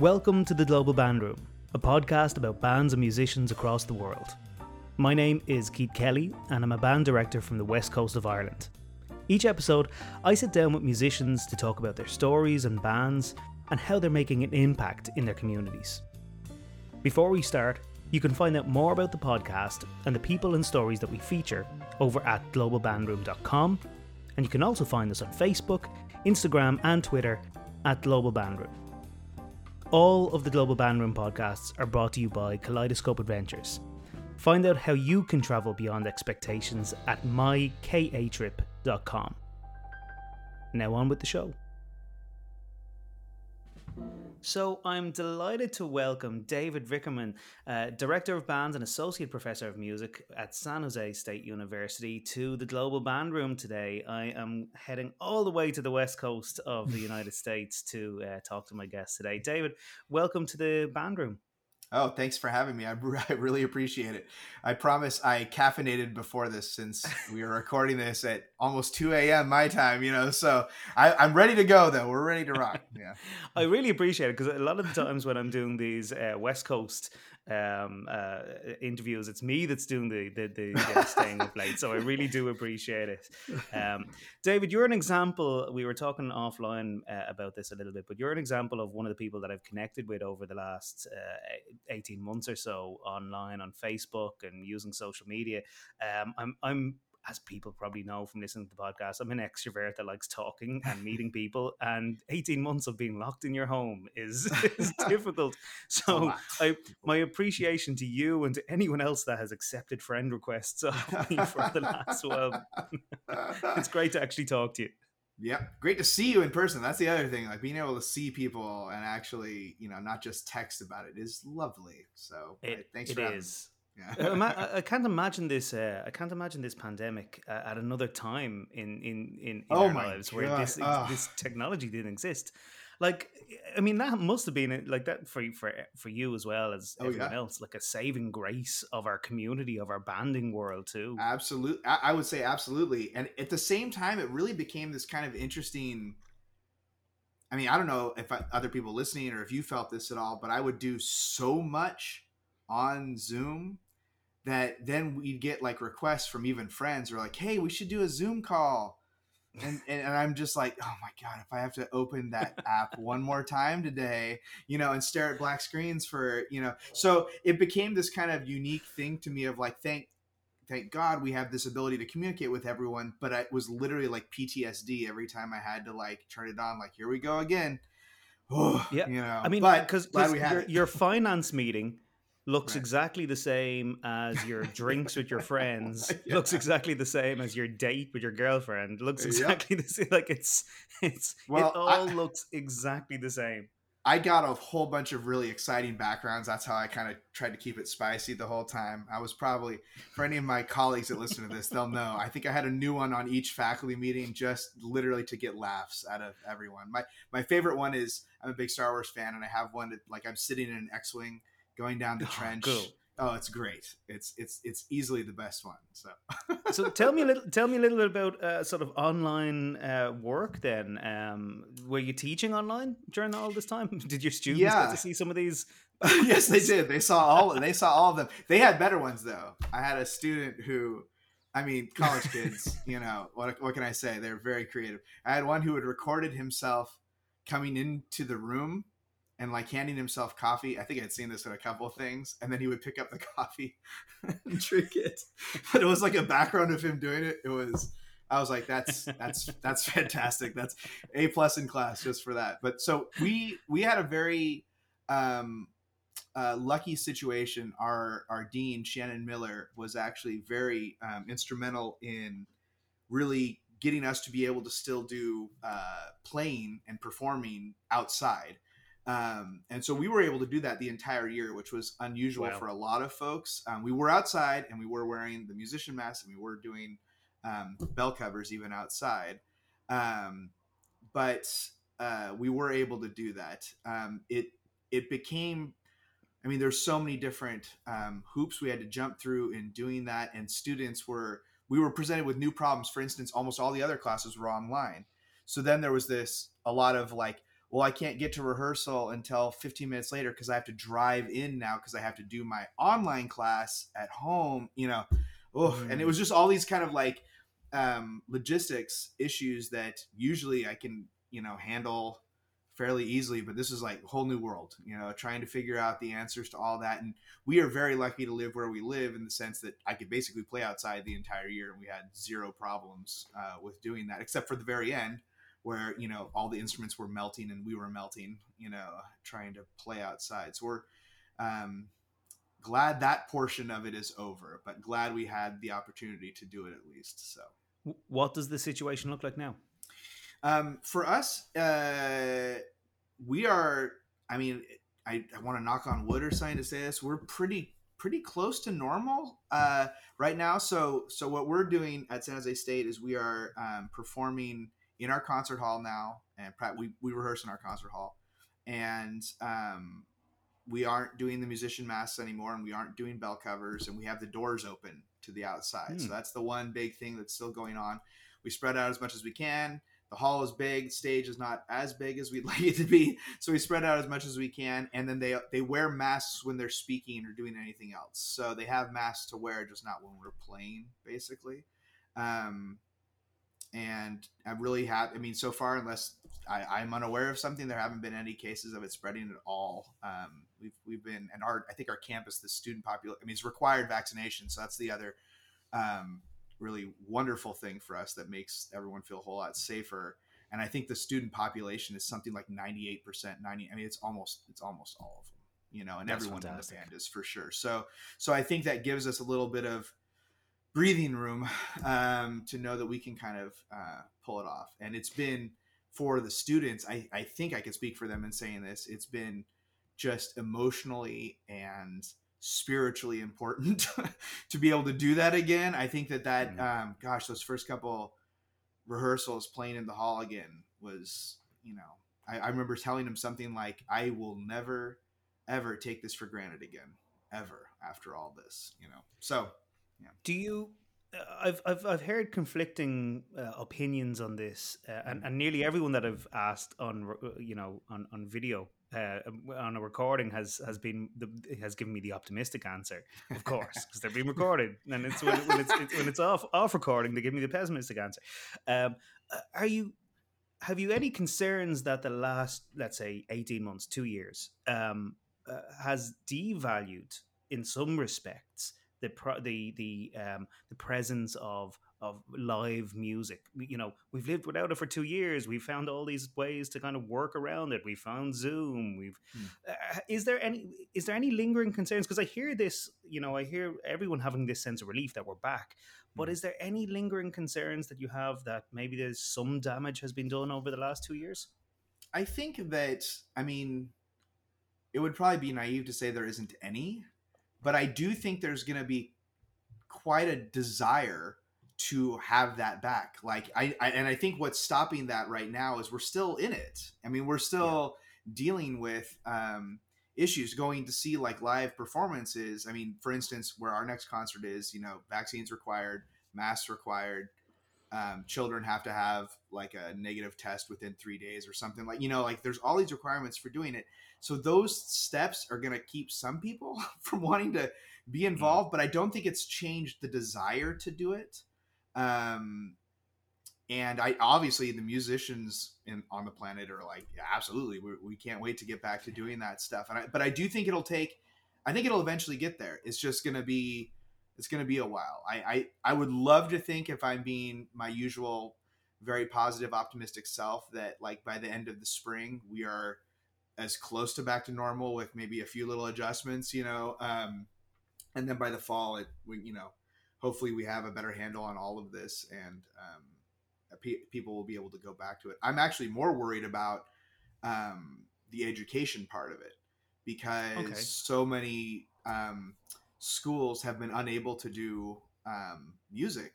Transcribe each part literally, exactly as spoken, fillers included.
Welcome to The Global Band Room, a podcast about bands and musicians across the world. My name is Keith Kelly, and I'm a band director from the west coast of Ireland. Each episode, I sit down with musicians to talk about their stories and bands, and how they're making an impact in their communities. Before we start, you can find out more about the podcast and the people and stories that we feature over at global band room dot com, and you can also find us on Facebook, Instagram and Twitter at Global Band Room. All of the Global Band Room podcasts are brought to you by Kaleidoscope Adventures. Find out how you can travel beyond expectations at my k a trip dot com. Now on with the show. So I'm delighted to welcome David Vickerman, uh, Director of Bands and Associate Professor of Music at San Jose State University, to the Global Band Room today. I am heading all the way to the west coast of the United States to uh, talk to my guest today. David, welcome to the Band Room. Oh, thanks for having me. I, I really appreciate it. I promise I caffeinated before this, since we are recording this at almost two a.m. my time, you know, so I, I'm ready to go, though. We're ready to rock. Yeah, I really appreciate it, because a lot of the times when I'm doing these uh, West Coast um, uh, interviews, it's me that's doing the, the, the, the staying up late. So I really do appreciate it. Um, David, you're an example. We were talking offline uh, about this a little bit, but you're an example of one of the people that I've connected with over the last uh, eighteen months or so, online on Facebook and using social media. Um, I'm, I'm, as people probably know from listening to the podcast, I'm an extrovert that likes talking and meeting people, and eighteen months of being locked in your home is, is difficult. So I, my appreciation to you and to anyone else that has accepted friend requests of me for the last while. It's great to actually talk to you. Yeah, great to see you in person. That's the other thing, like being able to see people and actually, you know, not just text about it is lovely. So it, thanks it for is. Yeah. I, I can't imagine this. Uh, I can't imagine this pandemic uh, at another time in in in, in oh our lives God. where this oh. this technology didn't exist. Like, I mean, that must have been like that for for for you as well as oh, everyone yeah. else. Like a saving grace of our community, of our banding world too. Absolutely, I would say absolutely. And at the same time, it really became this kind of interesting. I mean, I don't know if I, other people listening or if you felt this at all, but I would do so much on Zoom that then we'd get like requests from even friends who are like, "Hey, we should do a Zoom call." And, and and I'm just like, oh my God, if I have to open that app one more time today, you know, and stare at black screens for, you know, so it became this kind of unique thing to me of like, thank, thank God we have this ability to communicate with everyone. But it was literally like P T S D every time I had to like turn it on, like, here we go again. Oh, yeah. You know, I mean, because your, your finance meeting looks right. exactly the same as your drinks with your friends, yeah. looks exactly the same as your date with your girlfriend, looks exactly yep. the same. Like it's, it's, well, it all I, looks exactly the same. I got a whole bunch of really exciting backgrounds. That's how I kind of tried to keep it spicy the whole time. I was probably, for any of my colleagues that listen to this, they'll know, I think I had a new one on each faculty meeting, just literally to get laughs out of everyone. My, my favorite one is, I'm a big Star Wars fan, and I have one that like I'm sitting in an X-Wing going down the oh, trench. Cool. Oh, it's great. It's it's it's easily the best one. So, so tell me a little. Tell me a little bit about uh, sort of online uh, work. Then, um, were you teaching online during all this time? Did your students yeah. get to see some of these? Yes, they did. They saw all. They saw all of them. They had better ones though. I had a student who, I mean, college kids. You know what? What can I say? They're very creative. I had one who had recorded himself coming into the room and like handing himself coffee. I think I'd seen this in a couple of things. And then he would pick up the coffee and drink it. But it was like a background of him doing it. It was, I was like, that's, that's, that's fantastic. That's A plus in class just for that. But so we, we had a very um, uh, lucky situation. Our, our dean, Shannon Miller, was actually very um, instrumental in really getting us to be able to still do uh, playing and performing outside. Um, and so we were able to do that the entire year, which was unusual wow. for a lot of folks. Um, we were outside and we were wearing the musician masks and we were doing, um, bell covers even outside. Um, but, uh, we were able to do that. Um, it, it became, I mean, there's so many different, um, hoops we had to jump through in doing that. And students were, we were presented with new problems. For instance, almost all the other classes were online. So then there was this, a lot of like, well, I can't get to rehearsal until fifteen minutes later because I have to drive in now because I have to do my online class at home, you know. Oh, mm. And it was just all these kind of like um, logistics issues that usually I can, you know, handle fairly easily. But this is like a whole new world, you know, trying to figure out the answers to all that. And we are very lucky to live where we live in the sense that I could basically play outside the entire year. And we had zero problems uh, with doing that, except for the very end where, you know, all the instruments were melting and we were melting, you know, trying to play outside. So we're um, glad that portion of it is over, but glad we had the opportunity to do it at least. So what does the situation look like now? Um, for us, uh, we are, I mean, I, I want to knock on wood or something to say this. We're pretty, pretty close to normal, uh, right now. So, so what we're doing at San Jose State is we are, um, performing in our concert hall now, and we, we rehearse in our concert hall, and, um, we aren't doing the musician masks anymore, and we aren't doing bell covers, and we have the doors open to the outside. Mm. So that's the one big thing that's still going on. We spread out as much as we can. The hall is big. The stage is not as big as we'd like it to be. So we spread out as much as we can. And then they they wear masks when they're speaking or doing anything else. So they have masks to wear, just not when we're playing, basically. Um, and I'm really happy. I mean, so far, unless I, I'm unaware of something, there haven't been any cases of it spreading at all. Um, we've we've been, and our I think our campus, the student population, I mean, it's required vaccination. So that's the other um really wonderful thing for us that makes everyone feel a whole lot safer. And I think the student population is something like ninety-eight percent, ninety. I mean, it's almost, it's almost all of them, you know, and that's everyone fantastic. In the band is for sure. So, so I think that gives us a little bit of breathing room um, to know that we can kind of uh, pull it off. And it's been for the students, I, I think I can speak for them in saying this. It's been just emotionally and spiritually important to be able to do that again. I think that that, mm-hmm. um, gosh, those first couple rehearsals playing in the hall again was, you know, I, I remember telling him something like, I will never, ever take this for granted again, ever after all this, you know? So, yeah. Do you, I've, I've, I've heard conflicting uh, opinions on this uh, and, and nearly everyone that I've asked on, you know, on, on video, Uh, on a recording has has been the, has given me the optimistic answer, of course, because they're being recorded, and it's when, when it's, it's when it's off off recording they give me the pessimistic answer. Um, are you have you any concerns that the last, let's say, eighteen months, two years, um, uh, has devalued in some respects the pro- the the um, the presence of of live music? You know, we've lived without it for two years. We've found all these ways to kind of work around it. We found Zoom. We've, hmm. uh, is there any, is there any lingering concerns? Because I hear this, you know, I hear everyone having this sense of relief that we're back, but hmm. is there any lingering concerns that you have that maybe there's some damage has been done over the last two years? I think that, I mean, it would probably be naive to say there isn't any, but I do think there's going to be quite a desire to have that back. Like I, I, and I think what's stopping that right now is we're still in it. I mean, we're still yeah. dealing with um, issues, going to see like live performances. I mean, for instance, where our next concert is, you know, vaccines required, masks required, um, children have to have like a negative test within three days or something like, you know, like there's all these requirements for doing it. So those steps are going to keep some people from wanting to be involved, yeah. but I don't think it's changed the desire to do it. Um, and I, obviously the musicians in, on the planet are like, yeah, absolutely. We, we can't wait to get back to doing that stuff. And I, but I do think it'll take, I think it'll eventually get there. It's just going to be, it's going to be a while. I, I, I would love to think, if I'm being my usual, very positive, optimistic self, that like by the end of the spring, we are as close to back to normal with maybe a few little adjustments, you know? Um, and then by the fall, it, we, you know, hopefully we have a better handle on all of this, and um, pe- people will be able to go back to it. I'm actually more worried about um, the education part of it, because okay. so many um, schools have been unable to do um, music.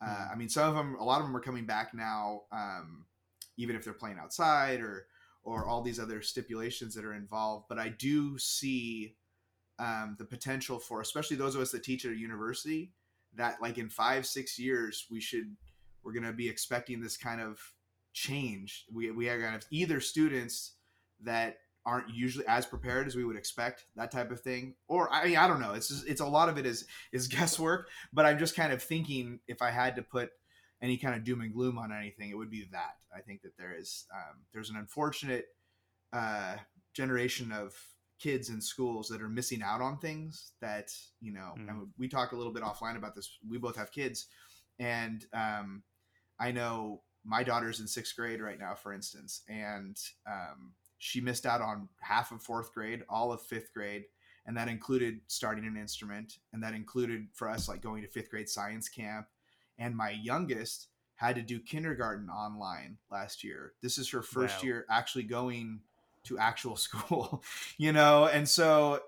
Uh, mm. I mean, some of them, a lot of them are coming back now, um, even if they're playing outside or or all these other stipulations that are involved. But I do see um, the potential for, especially those of us that teach at a university, that like in five, six years, we should, we're going to be expecting this kind of changed. We we are going to have either students that aren't usually as prepared as we would expect, that type of thing. Or I mean, I don't know. It's just, it's a lot of it is is guesswork. But I'm just kind of thinking, if I had to put any kind of doom and gloom on anything, it would be that. I think that there is um, there's an unfortunate uh, generation of kids in schools that are missing out on things that, you know, mm. and we talked a little bit offline about this. We both have kids, and um, I know my daughter's in sixth grade right now, for instance, and um, she missed out on half of fourth grade, all of fifth grade. And that included starting an instrument. And that included for us, like going to fifth grade science camp. And my youngest had to do kindergarten online last year. This is her first wow. year actually going to actual school, you know? And so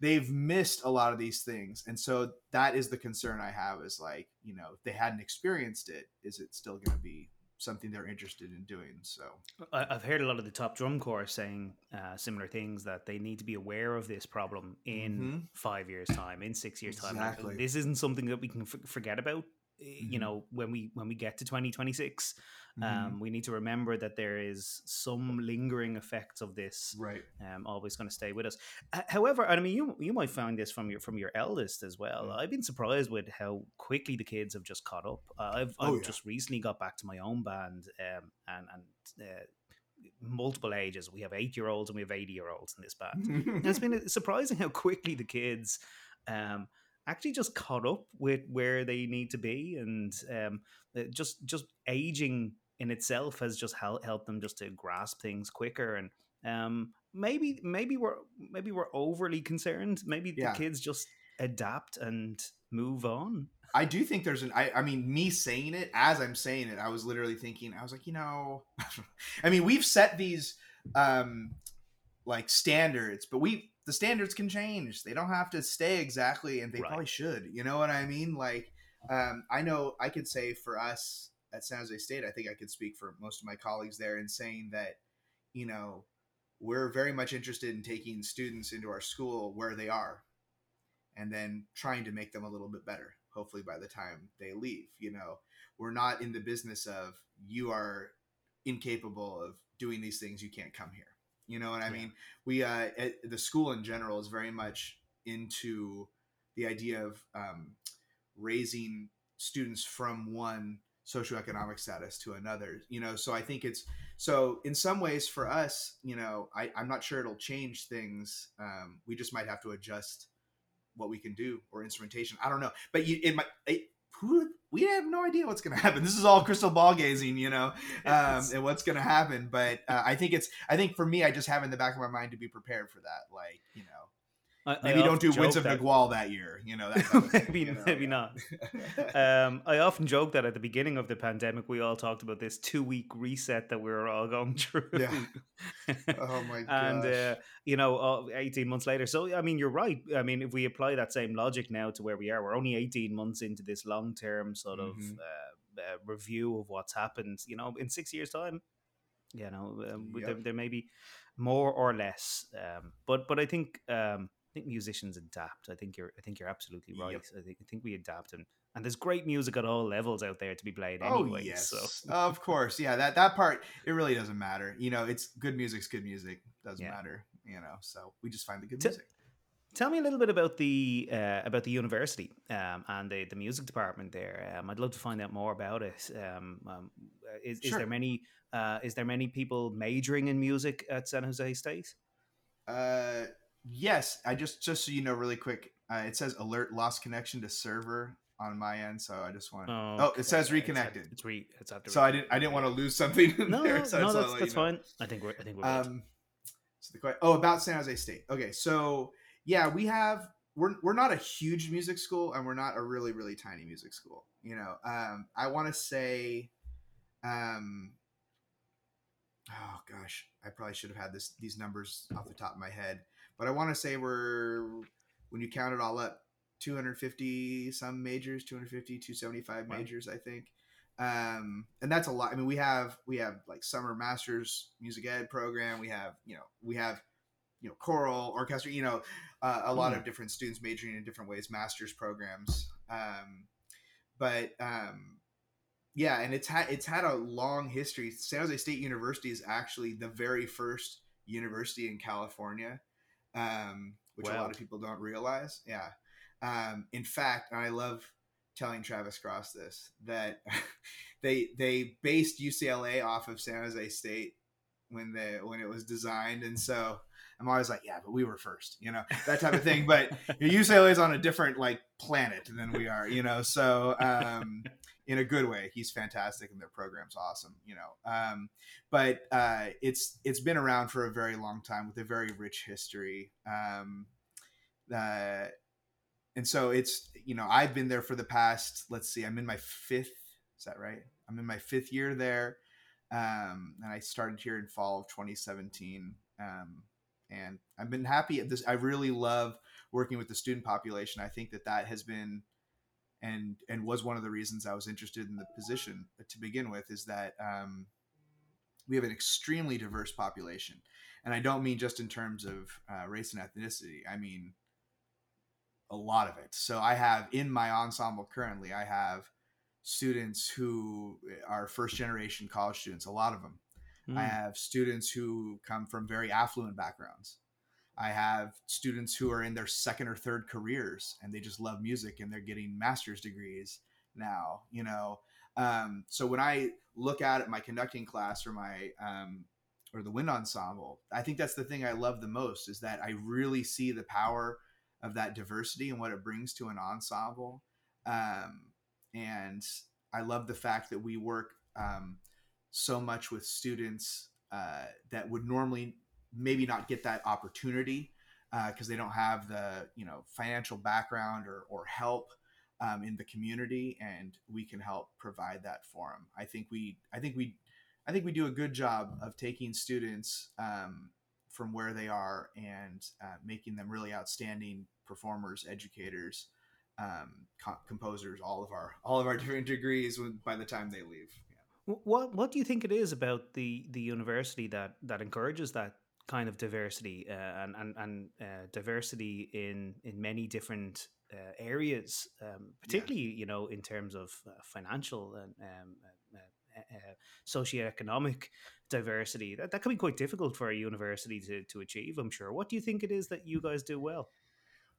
they've missed a lot of these things. And so that is the concern I have, is like, you know, if they hadn't experienced it, is it still going to be something they're interested in doing? So I've heard a lot of the top drum corps saying uh, similar things, that they need to be aware of this problem in mm-hmm. five years time, in six years exactly. time. Like, this isn't something that we can f- forget about. Mm-hmm. You know, when we when we get to twenty twenty-six, um, mm-hmm. we need to remember that there is some lingering effects of this, right? Um, always going to stay with us. H- however, and I mean, you you might find this from your from your eldest as well. Mm-hmm. I've been surprised with how quickly the kids have just caught up. Uh, I've, oh, I've yeah. just recently got back to my own band, um, and and. Uh, multiple ages. We have eight year olds and we have eighty year olds in this band. And it's been surprising how quickly the kids. Um, actually just caught up with where they need to be, and um, just just aging in itself has just help, helped them just to grasp things quicker. And um, maybe maybe we're maybe we're overly concerned. Maybe yeah. the kids just adapt and move on. I do think there's an, I, I mean, me saying it, as I'm saying it, I was literally thinking, I was like, you know, I mean, we've set these um, like standards, but we, the standards can change. They don't have to stay exactly, and they right. probably should. You know what I mean? Like, um, I know I could say for us at San Jose State, I think I could speak for most of my colleagues there in saying that, you know, we're very much interested in taking students into our school where they are and then trying to make them a little bit better, hopefully by the time they leave. You know, we're not in the business of, you are incapable of doing these things, you can't come here. You know what I yeah. mean? We, uh, at the school in general is very much into the idea of um, raising students from one socioeconomic status to another, you know? So I think it's, so in some ways for us, you know, I, I'm not sure it'll change things. Um, we just might have to adjust what we can do, or instrumentation. I don't know, but you, it might, it, who, we have no idea what's going to happen. This is all crystal ball gazing, you know, um, and what's going to happen. But uh, I think it's, I think for me, I just have in the back of my mind to be prepared for that. Like, you know, I, maybe I don't do Winds of Nagual that year, you know, that maybe, thing, you know? Maybe not. um, I often joke that at the beginning of the pandemic, we all talked about this two week reset that we were all going through. Yeah. Oh my gosh. And, uh, you know, eighteen months later. So, I mean, you're right. I mean, if we apply that same logic now to where we are, we're only eighteen months into this long-term sort mm-hmm. of uh, uh, review of what's happened, you know, in six years time, you know, um, yep. there, there may be more or less. Um, but, but I think, um, I think musicians adapt. I think you're, I think you're absolutely right. Yep. I think, I think we adapt, and, and there's great music at all levels out there to be played anyway. Oh, yes. So. Of course. Yeah. That, that part, it really doesn't matter. You know, it's good music's good music. Doesn't yeah. matter. You know, so we just find the good T- music. Tell me a little bit about the uh, about the university um, and the, the music department there. Um, I'd love to find out more about it. Um, um, is, sure. is there many uh, is there many people majoring in music at San Jose State? Uh, yes. I just just so you know, really quick, uh, it says alert lost connection to server on my end, so I just want. Oh, oh okay. It says reconnected. It's re. It's after. So I didn't. I didn't want to lose something. In no, there, no, so no, that's, that's fine. Know. I think we're. I think we're. Um, good. Oh, about San Jose State. Okay, so yeah, we have we're we're not a huge music school, and we're not a really really tiny music school. You know, um, I want to say, um, oh gosh, I probably should have had this these numbers off the top of my head, but I want to say we're, when you count it all up, two hundred fifty some majors, two hundred fifty, two hundred seventy-five wow. majors, I think. Um, and that's a lot. I mean, we have, we have like summer master's music ed program. We have, you know, we have, you know, choral, orchestra, you know, uh, a lot mm. of different students majoring in different ways, master's programs. Um, but, um, yeah, and it's had it's had a long history. San Jose State University is actually the very first university in California, um, which wow. a lot of people don't realize. Yeah. Um, in fact, and I love telling Travis Cross this, that they they based U C L A off of San Jose State when they when it was designed, and so I'm always like, yeah, but we were first, you know, that type of thing. But U C L A is on a different like planet than we are, you know. So um, in a good way, he's fantastic, and their program's awesome, you know. Um, but uh, it's it's been around for a very long time with a very rich history. Um, uh, and so it's, you know, I've been there for the past, let's see, I'm in my fifth, is that right? I'm in my fifth year there. Um, and I started here in fall of twenty seventeen. Um, and I've been happy at this. I really love working with the student population. I think that that has been, and, and was one of the reasons I was interested in the position to begin with, is that, um, we have an extremely diverse population. And I don't mean just in terms of uh, race and ethnicity. I mean, a lot of it. So I have in my ensemble currently, I have students who are first generation college students, a lot of them. Mm. I have students who come from very affluent backgrounds. I have students who are in their second or third careers and they just love music and they're getting master's degrees now, you know? Um, so when I look out at my conducting class or my, um, or the wind ensemble, I think that's the thing I love the most, is that I really see the power of that diversity and what it brings to an ensemble. Um, and I love the fact that we work um, so much with students uh, that would normally maybe not get that opportunity because uh, they don't have the, you know, financial background or, or help um, in the community, and we can help provide that for them. I think we, I think we, I think we do a good job of taking students um, from where they are and uh, making them really outstanding performers, educators, um, co- composers, all of our, all of our different degrees when, by the time they leave. Yeah. What, what do you think it is about the, the university that, that encourages that kind of diversity uh, and, and, and uh, diversity in, in many different uh, areas, um, particularly, yeah. you know, in terms of uh, financial and, um, uh, Uh, socioeconomic diversity that, that can be quite difficult for a university to, to achieve, I'm sure. What do you think it is that you guys do well?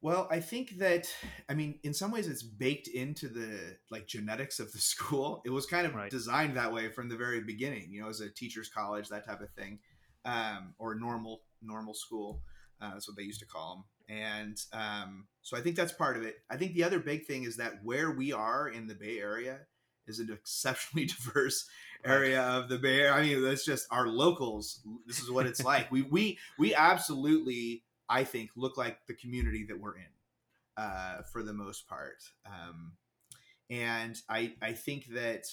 Well, I think that, I mean, in some ways it's baked into the like genetics of the school. It was kind of right. designed that way from the very beginning, you know, as a teacher's college, that type of thing, um, or normal, normal school. Uh, that's what they used to call them. And um, so I think that's part of it. I think the other big thing is that where we are in the Bay Area is an exceptionally diverse area of the Bay Area. I mean, that's just our locals. This is what it's like. We we we absolutely, I think, look like the community that we're in uh, for the most part. Um, and I I think that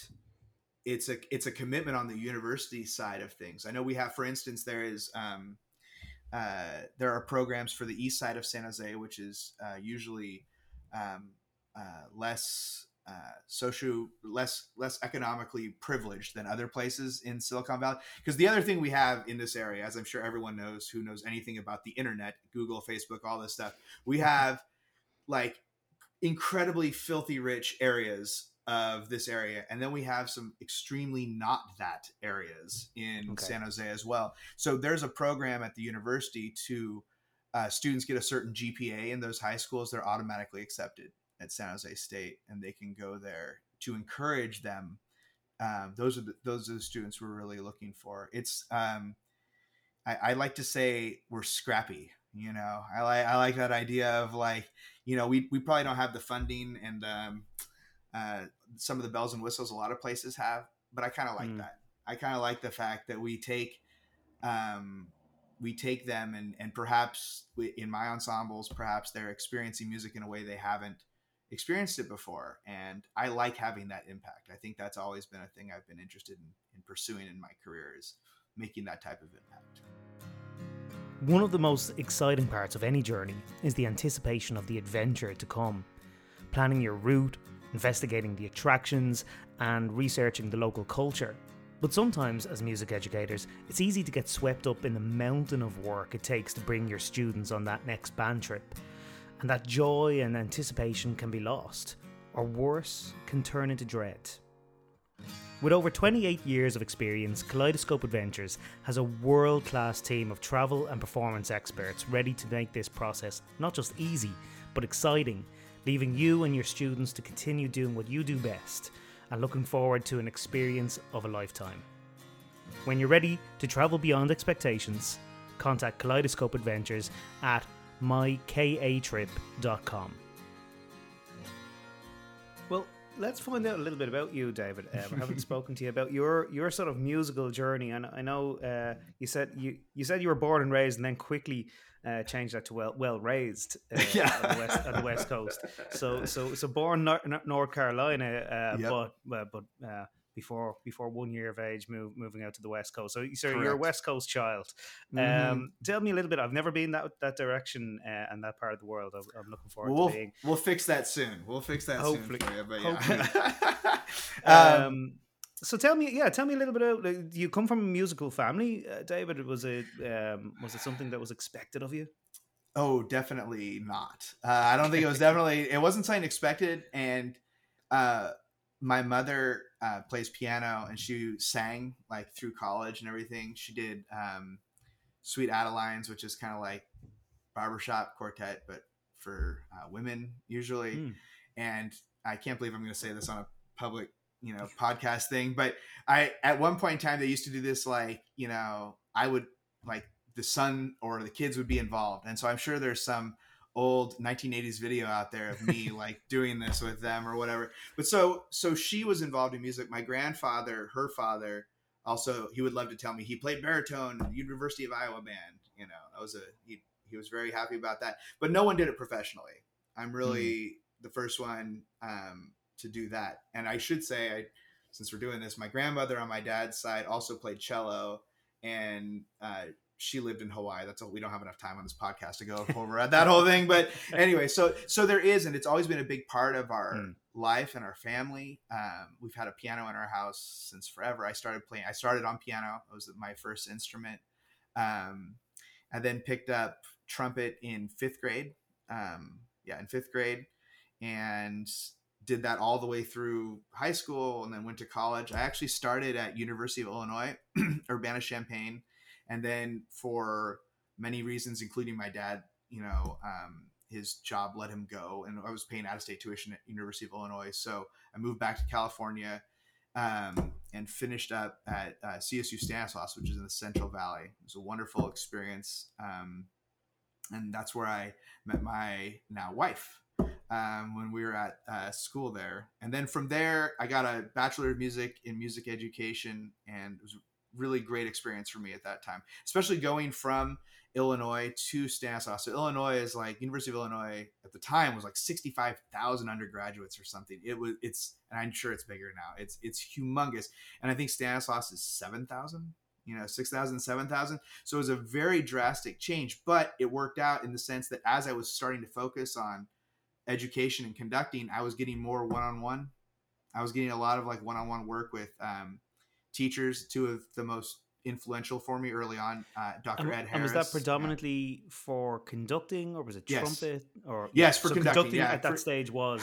it's a it's a commitment on the university side of things. I know we have, for instance, there is um, uh, there are programs for the east side of San Jose, which is uh, usually um, uh, less. Uh, socio less less economically privileged than other places in Silicon Valley. Because the other thing we have in this area, as I'm sure everyone knows who knows anything about the internet, Google, Facebook, all this stuff, we have like incredibly filthy rich areas of this area, and then we have some extremely not that areas in okay. San Jose as well. So there's a program at the university to uh, students get a certain G P A in those high schools, they're automatically accepted at San Jose State, and they can go there to encourage them. Um, those are the, those are the students we're really looking for. It's um, I, I like to say we're scrappy. You know, I like I like that idea of like, you know, we we probably don't have the funding and um, uh, some of the bells and whistles a lot of places have, but I kind of like mm. that. I kind of like the fact that we take um, we take them and and perhaps we, in my ensembles, perhaps they're experiencing music in a way they haven't experienced it before, and I like having that impact. I think that's always been a thing I've been interested in, in pursuing in my career, is making that type of impact. One of the most exciting parts of any journey is the anticipation of the adventure to come. Planning your route, investigating the attractions, and researching the local culture. But sometimes, as music educators, it's easy to get swept up in the mountain of work it takes to bring your students on that next band trip. And that joy and anticipation can be lost, or worse, can turn into dread. With over twenty-eight years of experience, Kaleidoscope Adventures has a world-class team of travel and performance experts ready to make this process not just easy, but exciting, leaving you and your students to continue doing what you do best and looking forward to an experience of a lifetime. When you're ready to travel beyond expectations, contact Kaleidoscope Adventures at my k a trip dot com. Well, let's find out a little bit about you, David. Um, I haven't spoken to you about your your sort of musical journey, and I know uh, you said you you said you were born and raised, and then quickly uh, changed that to well well raised uh, yeah. on, the west, on the West Coast. So so so born in North Carolina, uh, yep. but uh, but. Uh, Before before one year of age, move, moving out to the West Coast. So, so you're a West Coast child. Mm-hmm. Um, tell me a little bit. I've never been that that direction uh, and that part of the world. I'm, I'm looking forward we'll, to being. We'll fix that soon. We'll fix that hopefully. soon. For you, but yeah. Hopefully. um, um, so tell me, yeah, tell me a little bit about. Like, you come from a musical family, uh, David. Was it um, was it something that was expected of you? Oh, definitely not. Uh, I don't think it was. Definitely, it wasn't something expected, and. Uh, My mother uh, plays piano, and she sang like through college and everything. She did um, Sweet Adelines, which is kind of like barbershop quartet, but for uh, women usually. Mm. And I can't believe I'm going to say this on a public, you know, podcast thing, but I at one point in time they used to do this like, you know, I would like the son or the kids would be involved, and so I'm sure there's some old nineteen eighties video out there of me like doing this with them or whatever. But so so she was involved in music. My grandfather, her father, also, he would love to tell me he played baritone in the University of Iowa band. You know, that was a he, he was very happy about that. But no one did it professionally. I'm really mm-hmm. the first one um to do that. And I should say, I since we're doing this, my grandmother on my dad's side also played cello, and uh she lived in Hawaii. That's all. We don't have enough time on this podcast to go over that whole thing. But anyway, so, so there is, and it's always been a big part of our mm. life and our family. Um, we've had a piano in our house since forever. I started playing, I started on piano. It was my first instrument. Um, I then picked up trumpet in fifth grade. Um, yeah. In fifth grade, and did that all the way through high school, and then went to college. I actually started at University of Illinois, Urbana-Champaign. And then for many reasons, including my dad, you know, um, his job let him go, and I was paying out-of-state tuition at University of Illinois. So I moved back to California um, and finished up at uh, C S U Stanislaus, which is in the Central Valley. It was a wonderful experience. Um, and that's where I met my now wife um, when we were at uh, school there. And then from there, I got a Bachelor of Music in Music Education, and it was really great experience for me at that time, especially going from Illinois to Stanislaus. So Illinois is like University of Illinois at the time was like sixty-five thousand undergraduates or something. It was, it's, and I'm sure it's bigger now. It's, it's humongous. And I think Stanislaus is seven thousand, you know, six thousand, seven thousand. So it was a very drastic change, but it worked out in the sense that as I was starting to focus on education and conducting, I was getting more one-on-one. I was getting a lot of like one-on-one work with, um, teachers, two of the most influential for me early on, uh, Doctor And, Ed Harris. And was that predominantly yeah. for conducting, or was it yes. trumpet? Or yes, for so conducting. conducting yeah. At that for... stage was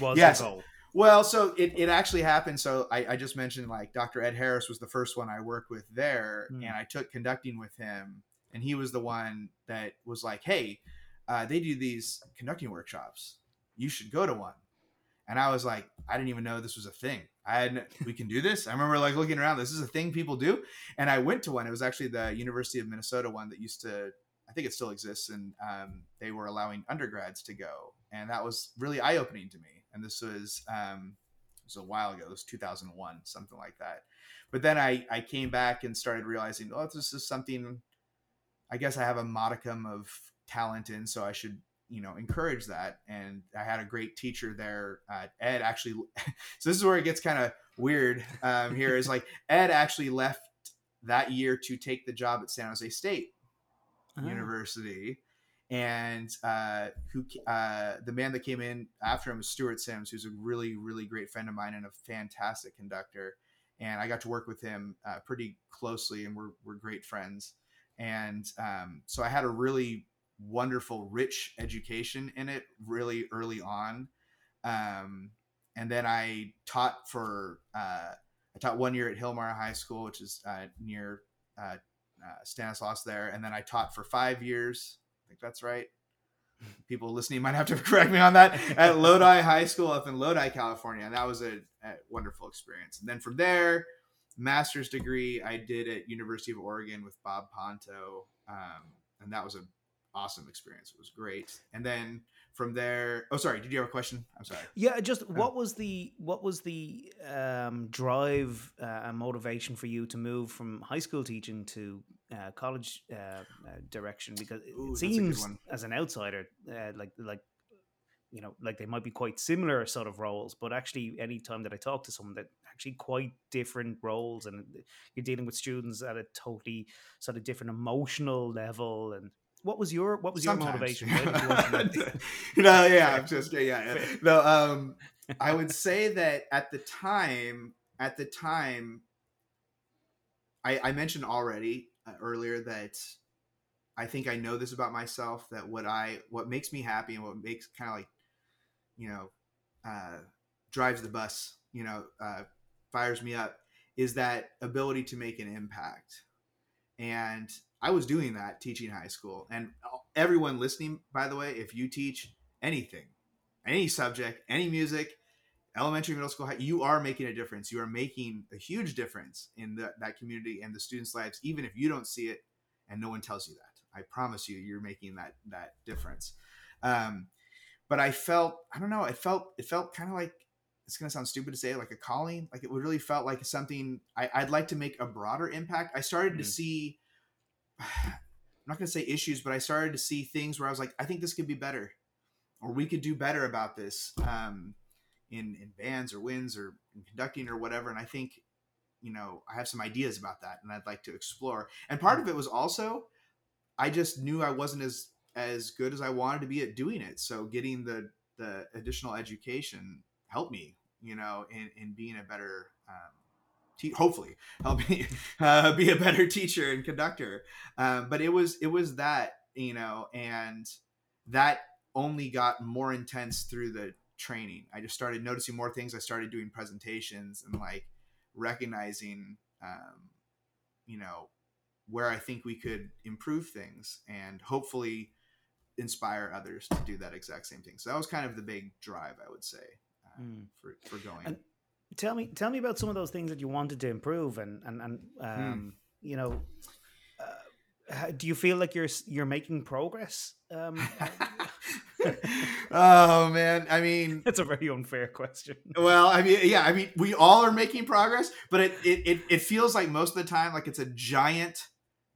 was yes. involved. Well, so it, it actually happened. So I, I just mentioned like Doctor Ed Harris was the first one I worked with there, mm. and I took conducting with him, and he was the one that was like, "Hey, uh, they do these conducting workshops. You should go to one." And I was like, I didn't even know this was a thing. I had, we can do this. I remember like looking around, this is a thing people do. And I went to one. It was actually the University of Minnesota one that used to, I think it still exists. And um, they were allowing undergrads to go. And that was really eye-opening to me. And this was, um, it was a while ago. It was two thousand one, something like that. But then I, I came back and started realizing, oh, this is something, I guess I have a modicum of talent in, so I should, you know, encourage that. And I had a great teacher there. Uh, Ed actually, so this is where it gets kind of weird um, here is like Ed actually left that year to take the job at San Jose State uh-huh. University. And uh, who uh, the man that came in after him was Stuart Sims, who's a really, really great friend of mine and a fantastic conductor. And I got to work with him uh, pretty closely, and we're, we're great friends. And um, so I had a really wonderful, rich education in it really early on. Um, And then I taught for, uh, I taught one year at Hillmar High School, which is uh, near uh, uh, Stanislaus there. And then I taught for five years. I think that's right. People listening might have to correct me on that, at Lodi High School up in Lodi, California. And that was a, a wonderful experience. And then from there, master's degree I did at University of Oregon with Bob Ponto. Um, and that was an awesome experience. It was great. And then from there, oh, sorry, did you have a question? I'm sorry. Yeah. Just what was the, what was the um, drive uh, and motivation for you to move from high school teaching to uh, college uh, uh, direction? Because it Ooh, seems as an outsider, uh, like, like, you know, like they might be quite similar sort of roles, but actually any time that I talk to someone that actually quite different roles, and you're dealing with students at a totally sort of different emotional level. And what was your, what was Sometimes. your motivation? Why did you want to no, yeah, I'm just, yeah, yeah. yeah. No, um, I would say that at the time, at the time, I, I mentioned already uh, earlier that I think I know this about myself, that what I, what makes me happy and what makes kind of like, you know, uh, drives the bus, you know, uh, fires me up, is that ability to make an impact. And I was doing that teaching high school. And everyone listening, by the way, if you teach anything, any subject, any music, elementary, middle school, you are making a difference. You are making a huge difference in the, that community and the students' lives, even if you don't see it and no one tells you that. I promise you, you're making that, that difference. Um, but I felt, I don't know, it felt, it felt kind of like, it's going to sound stupid to say it, like a calling, like it really felt like something I, I'd like to make a broader impact. I started mm-hmm. to see, I'm not going to say issues, but I started to see things where I was like, I think this could be better, or we could do better about this um, in, in bands or winds or in conducting or whatever. And I think, you know, I have some ideas about that and I'd like to explore. And part of it was also, I just knew I wasn't as, as good as I wanted to be at doing it. So getting the, the additional education helped me, you know, in, in being a better, um, te- hopefully help me uh, be a better teacher and conductor. Um, but it was, it was that, you know, and that only got more intense through the training. I just started noticing more things. I started doing presentations and like recognizing, um, you know, where I think we could improve things and hopefully inspire others to do that exact same thing. So that was kind of the big drive, I would say, uh, mm. for, for going. And- Tell me, tell me about some of those things that you wanted to improve, and and and um, hmm. you know, uh, do you feel like you're you're making progress? Um, oh man, I mean, that's a very unfair question. Well, I mean, yeah, I mean, we all are making progress, but it it it, it feels like most of the time like it's a giant.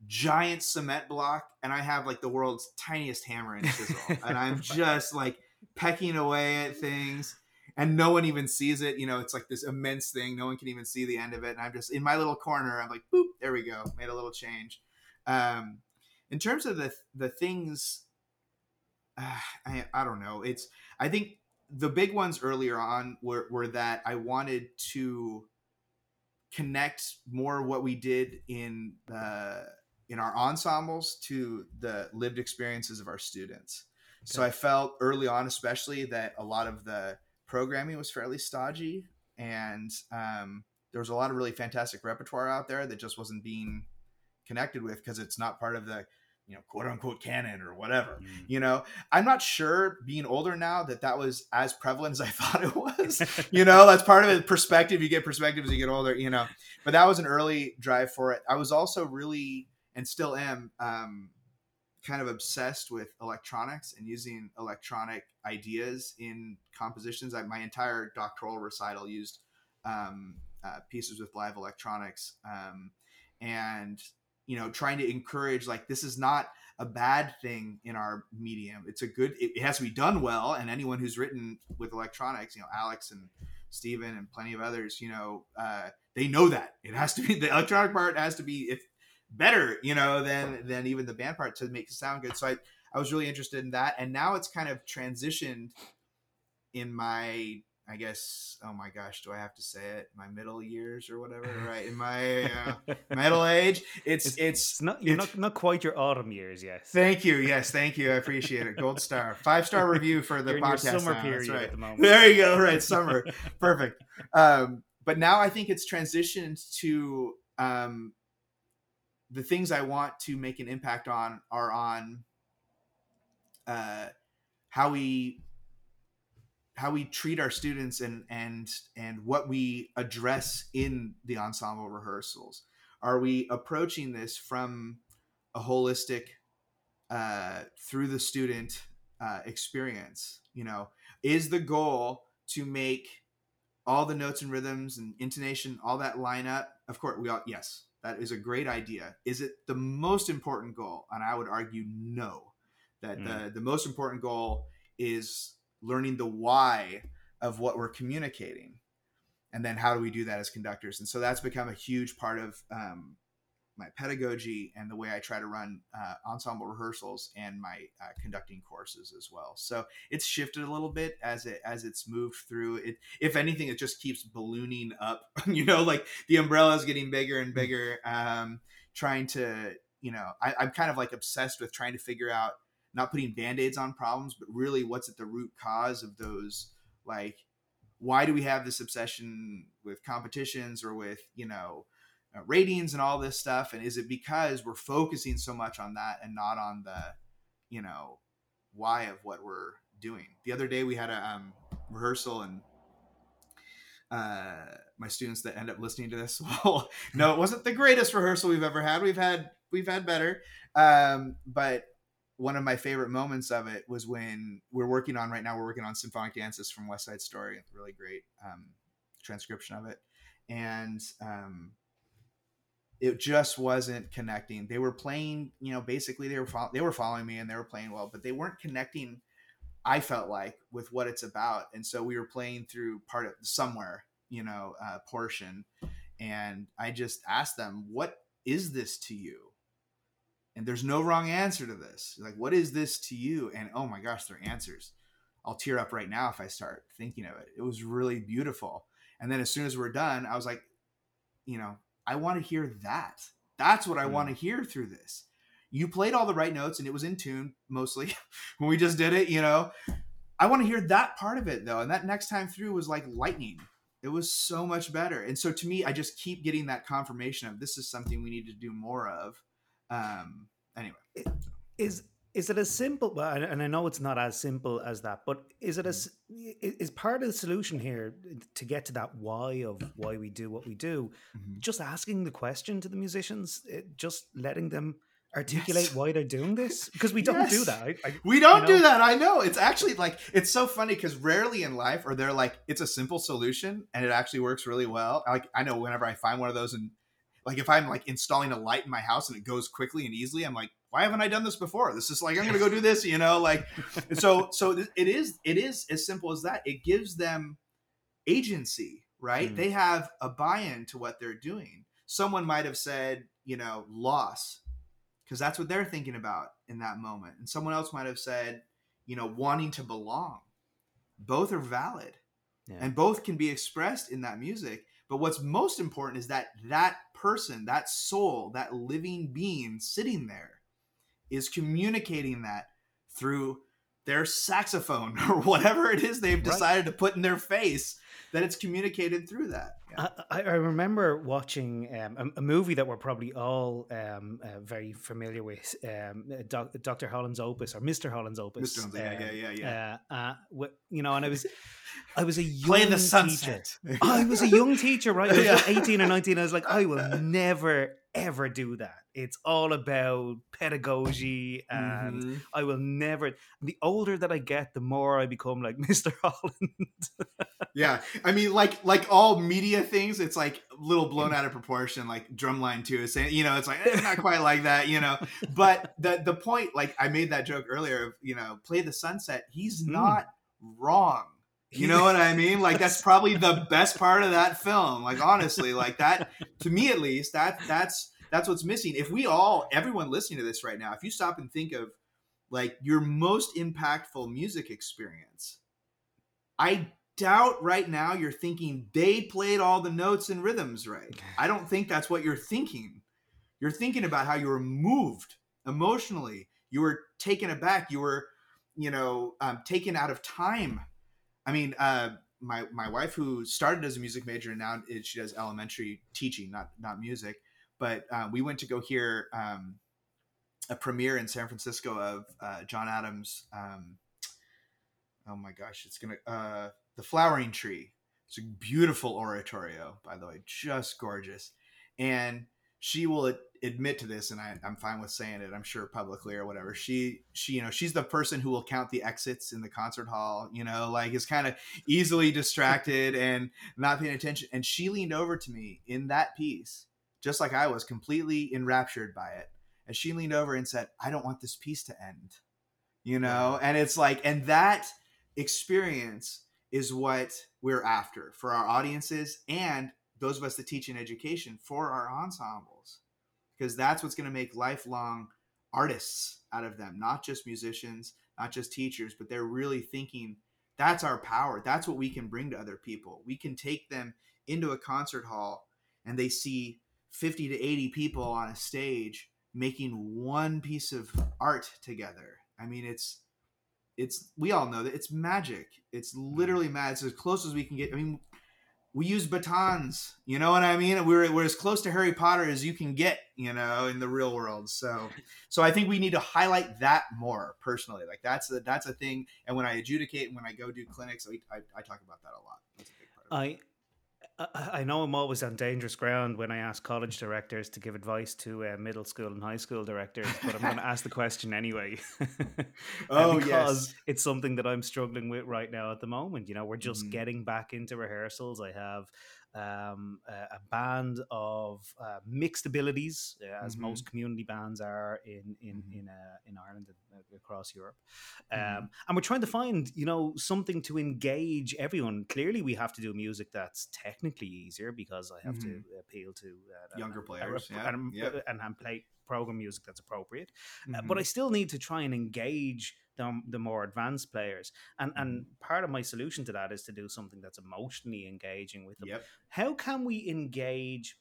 giant cement block, and I have like the world's tiniest hammer and chisel, and I'm just like pecking away at things. And no one even sees it. You know, it's like this immense thing. No one can even see the end of it. And I'm just in my little corner. I'm like, boop, there we go. Made a little change. Um, in terms of the the things, uh, I, I don't know. It's I think the big ones earlier on were, were that I wanted to connect more what we did in the, in our ensembles to the lived experiences of our students. Okay. So I felt early on, especially, that a lot of the programming was fairly stodgy, and um, there was a lot of really fantastic repertoire out there that just wasn't being connected with because it's not part of the, you know, quote unquote canon or whatever. Mm. You know, I'm not sure, being older now, that that was as prevalent as I thought it was. You know, that's part of it. Perspective, you get perspective as you get older, you know. But that was an early drive for it. I was also really, and still am, um, kind of obsessed with electronics and using electronic ideas in compositions. I, my entire doctoral recital used um, uh, pieces with live electronics, um, and, you know, trying to encourage, like, this is not a bad thing in our medium. It's a good, it, it has to be done well. And anyone who's written with electronics, you know, Alex and Stephen and plenty of others, you know, uh, they know that it has to be, the electronic part has to be, if, better, you know, than than even the band part, to make it sound good. So I, I was really interested in that. And now it's kind of transitioned in my I guess, oh my gosh, do I have to say it? My middle years or whatever, right? In my uh, middle age, it's it's, it's not you're it's, not not quite your autumn years, yes. Thank you, yes, thank you, I appreciate it. Gold star, five star review for the you're podcast. In your summer now. Period, right. At the moment. There you go, right? Summer, perfect. Um, but now I think it's transitioned to um, the things I want to make an impact on are on uh, how we. how we treat our students and, and, and what we address in the ensemble rehearsals. Are we approaching this from a holistic, uh, through the student, uh, experience? You know, is the goal to make all the notes and rhythms and intonation, all that line up? Of course we all, yes, that is a great idea. Is it the most important goal? And I would argue, no, that mm. the, the most important goal is learning the why of what we're communicating. And then how do we do that as conductors? And so that's become a huge part of um, my pedagogy and the way I try to run uh, ensemble rehearsals and my uh, conducting courses as well. So it's shifted a little bit as it, as it's moved through it. If anything, it just keeps ballooning up, you know, like the umbrella is getting bigger and bigger. Um, trying to, you know, I, I'm kind of like obsessed with trying to figure out, not putting band-aids on problems, but really what's at the root cause of those. Like, why do we have this obsession with competitions or with, you know, uh, ratings and all this stuff? And is it because we're focusing so much on that and not on the, you know, why of what we're doing? The other day we had a um, rehearsal and uh, my students that end up listening to this, well, no, it wasn't the greatest rehearsal we've ever had. We've had, we've had better. Um, but, one of my favorite moments of it was when we're working on right now, we're working on Symphonic Dances from West Side Story, a really great um, transcription of it. And um, it just wasn't connecting. They were playing, you know, basically they were, fo- they were following me and they were playing well, but they weren't connecting. I felt like with what it's about. And so we were playing through part of somewhere, you know, uh, portion. And I just asked them, what is this to you? And there's no wrong answer to this. Like, what is this to you? And oh my gosh, their answers. I'll tear up right now if I start thinking of it. It was really beautiful. And then as soon as we're done, I was like, you know, I want to hear that. That's what I mm. want to hear through this. You played all the right notes and it was in tune mostly when we just did it, you know. I want to hear that part of it though. And that next time through was like lightning. It was so much better. And so to me, I just keep getting that confirmation of this is something we need to do more of. Um, anyway, is, is it as simple, and I know it's not as simple as that, but is it as, is part of the solution here to get to that why of why we do what we do, mm-hmm. just asking the question to the musicians, it, just letting them articulate yes. why they're doing this? Because we don't yes. do that. I, I, we don't you know? do that. I know. It's actually like, it's so funny because rarely in life are there like, it's a simple solution and it actually works really well. Like I know whenever I find one of those and like if I'm like installing a light in my house and it goes quickly and easily, I'm like, why haven't I done this before? This is like, I'm going to go do this, you know, like, so, so th- it is, it is as simple as that. It gives them agency, right? Mm. They have a buy-in to what they're doing. Someone might've said, you know, loss, because that's what they're thinking about in that moment. And someone else might've said, you know, wanting to belong. Both are valid yeah. and both can be expressed in that music. But what's most important is that that person, that soul, that living being sitting there is communicating that through their saxophone or whatever it is they've decided right. to put in their face, that it's communicated through that. Yeah. I, I remember watching um, a, a movie that we're probably all um, uh, very familiar with, um, doc, Doctor Holland's Opus or Mister Holland's Opus. Mister Holland's, uh, yeah, yeah, yeah. Uh, uh, what, you know, and I was, I was a young Play the sunset. teacher. I was a young teacher, right? I was yeah. like eighteen or nineteen. I was like, I will never, ever do that. It's all about pedagogy and mm-hmm. I will never, the older that I get, the more I become like Mister Holland. yeah. I mean, like, like all media things, it's like a little blown out of proportion, like Drumline too is saying, you know, it's like, it's not quite like that, you know, but the, the point, like I made that joke earlier, of, you know, play the sunset. He's not mm. wrong. You know what I mean? Like that's probably the best part of that film. Like, honestly, like that, to me, at least that that's, That's what's missing. If we all, everyone listening to this right now, if you stop and think of like your most impactful music experience, I doubt right now you're thinking they played all the notes and rhythms right. I don't think that's what you're thinking. You're thinking about how you were moved emotionally. You were taken aback. You were, you know, um, taken out of time. I mean, uh, my my wife, who started as a music major and now she does elementary teaching, not not music, but uh, we went to go hear um, a premiere in San Francisco of uh, John Adams. Um, oh my gosh, it's gonna uh, The Flowering Tree. It's a beautiful oratorio, by the way, just gorgeous. And she will ad- admit to this, and I, I'm fine with saying it, I'm sure, publicly or whatever. She, she, you know, she's the person who will count the exits in the concert hall, you know, like is kind of easily distracted and not paying attention. And she leaned over to me in that piece, just like I was, completely enraptured by it. And she leaned over and said, "I don't want this piece to end," you know? And it's like, and that experience is what we're after for our audiences and those of us that teach in education, for our ensembles, because that's what's going to make lifelong artists out of them, not just musicians, not just teachers, but they're really thinking that's our power. That's what we can bring to other people. We can take them into a concert hall and they see fifty to eighty people on a stage making one piece of art together. I mean, it's, it's, we all know that it's magic. It's literally mad. It's as close as we can get. I mean, we use batons, you know what I mean? We're we're as close to Harry Potter as you can get, you know, in the real world. So, so I think we need to highlight that more personally. Like that's a, that's a thing. And when I adjudicate and when I go do clinics, I, I, I talk about that a lot. That's a big part of I, I know I'm always on dangerous ground when I ask college directors to give advice to uh, middle school and high school directors, but I'm going to ask the question anyway. Oh, because yes. It's something that I'm struggling with right now at the moment. You know, we're just mm. getting back into rehearsals. I have um, a, a band of uh, mixed abilities, uh, as mm-hmm. most community bands are in in mm-hmm. in, uh, in Ireland and across Europe. Um, mm-hmm. And we're trying to find, you know, something to engage everyone. Clearly, we have to do music that's technically easier because I have mm-hmm. to appeal to uh, younger and, players and, yeah. and, yep. and, and play program music that's appropriate. Mm-hmm. Uh, but I still need to try and engage the, the more advanced players, and and part of my solution to that is to do something that's emotionally engaging with them. Yep. How can we engage?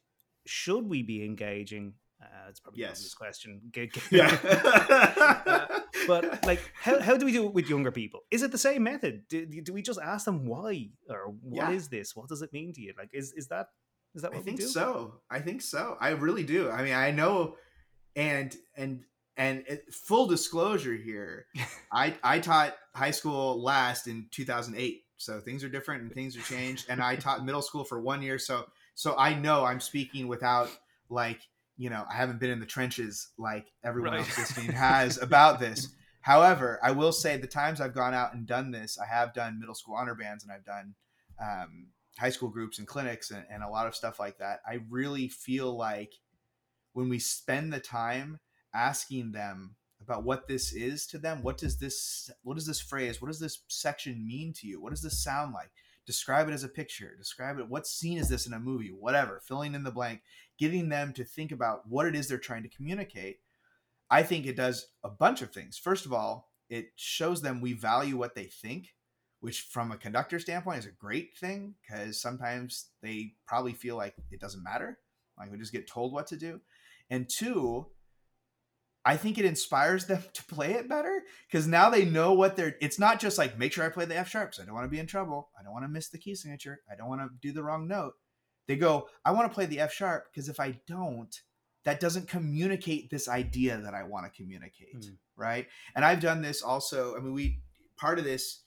Should we be engaging? Uh, it's probably yes. this question. Yeah. uh, but like, how how do we do it with younger people? Is it the same method? Do, do we just ask them why or what yeah. is this? What does it mean to you? Like, is is that is that what I we think do? so? I think so. I really do. I mean, I know, and and. And full disclosure here, I, I taught high school last in two thousand eight. So things are different and things are changed. And I taught middle school for one year. So so I know I'm speaking without, like, you know, I haven't been in the trenches like everyone right. else listening has about this. However, I will say the times I've gone out and done this, I have done middle school honor bands and I've done um, high school groups and clinics and, and a lot of stuff like that. I really feel like when we spend the time asking them about what this is to them, what does this, what does this phrase, what does this section mean to you? What does this sound like? Describe it as a picture, describe it. What scene is this in a movie, whatever, filling in the blank, getting them to think about what it is they're trying to communicate. I think it does a bunch of things. First of all, it shows them we value what they think, which from a conductor standpoint is a great thing because sometimes they probably feel like it doesn't matter. Like we just get told what to do. And two, I think it inspires them to play it better because now they know what they're, it's not just like, make sure I play the F sharps. I don't want to be in trouble. I don't want to miss the key signature. I don't want to do the wrong note. They go, I want to play the F sharp because if I don't, that doesn't communicate this idea that I want to communicate. Mm. Right. And I've done this also. I mean, we, part of this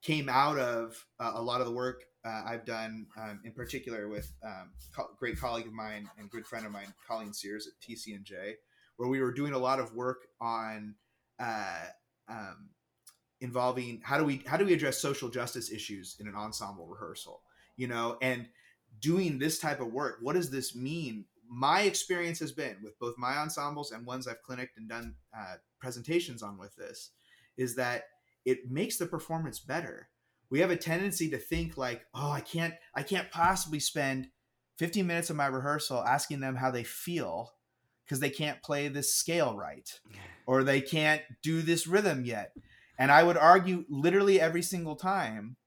came out of uh, a lot of the work uh, I've done um, in particular with um, co- great colleague of mine and good friend of mine, Colleen Sears at T C N J. Where we were doing a lot of work on uh, um, involving how do we how do we address social justice issues in an ensemble rehearsal, you know, and doing this type of work. What does this mean? My experience has been with both my ensembles and ones I've clinicked and done uh, presentations on with this is that it makes the performance better. We have a tendency to think like, oh, I can't I can't possibly spend fifteen minutes of my rehearsal asking them how they feel because they can't play this scale right, or they can't do this rhythm yet. And I would argue literally every single time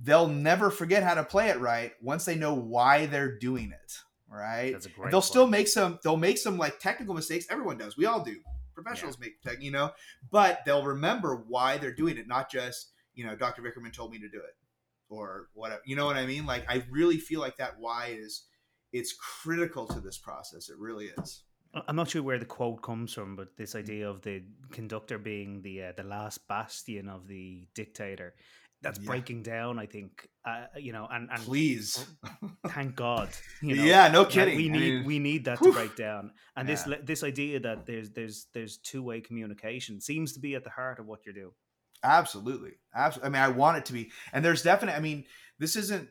they'll never forget how to play it right once they know why they're doing it. Right. That's a great and they'll point. Still make some, they'll make some like technical mistakes. Everyone does. We all do. Professionals yeah. make tech, you know, but they'll remember why they're doing it. Not just, you know, Doctor Vickerman told me to do it or whatever. You know what I mean? Like, I really feel like that why is, it's critical to this process. It really is. I'm not sure where the quote comes from, but this idea of the conductor being the uh, the last bastion of the dictator, that's yeah. breaking down, I think, uh, you know, and, and please, thank God. You know, yeah, no kidding. We need I mean, we need that whew. to break down. And yeah. this this idea that there's there's there's two-way communication seems to be at the heart of what you're doing. Absolutely. Absolutely. I mean, I want it to be. And there's definitely, I mean, this isn't,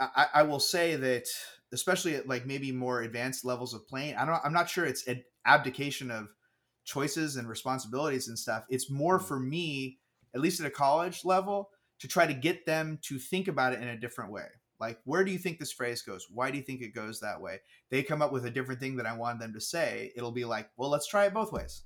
I, I will say that, especially at like maybe more advanced levels of playing, I don't, I'm not sure it's an abdication of choices and responsibilities and stuff. It's more for me, at least at a college level, to try to get them to think about it in a different way. Like, where do you think this phrase goes? Why do you think it goes that way? They come up with a different thing that I wanted them to say. It'll be like, well, let's try it both ways.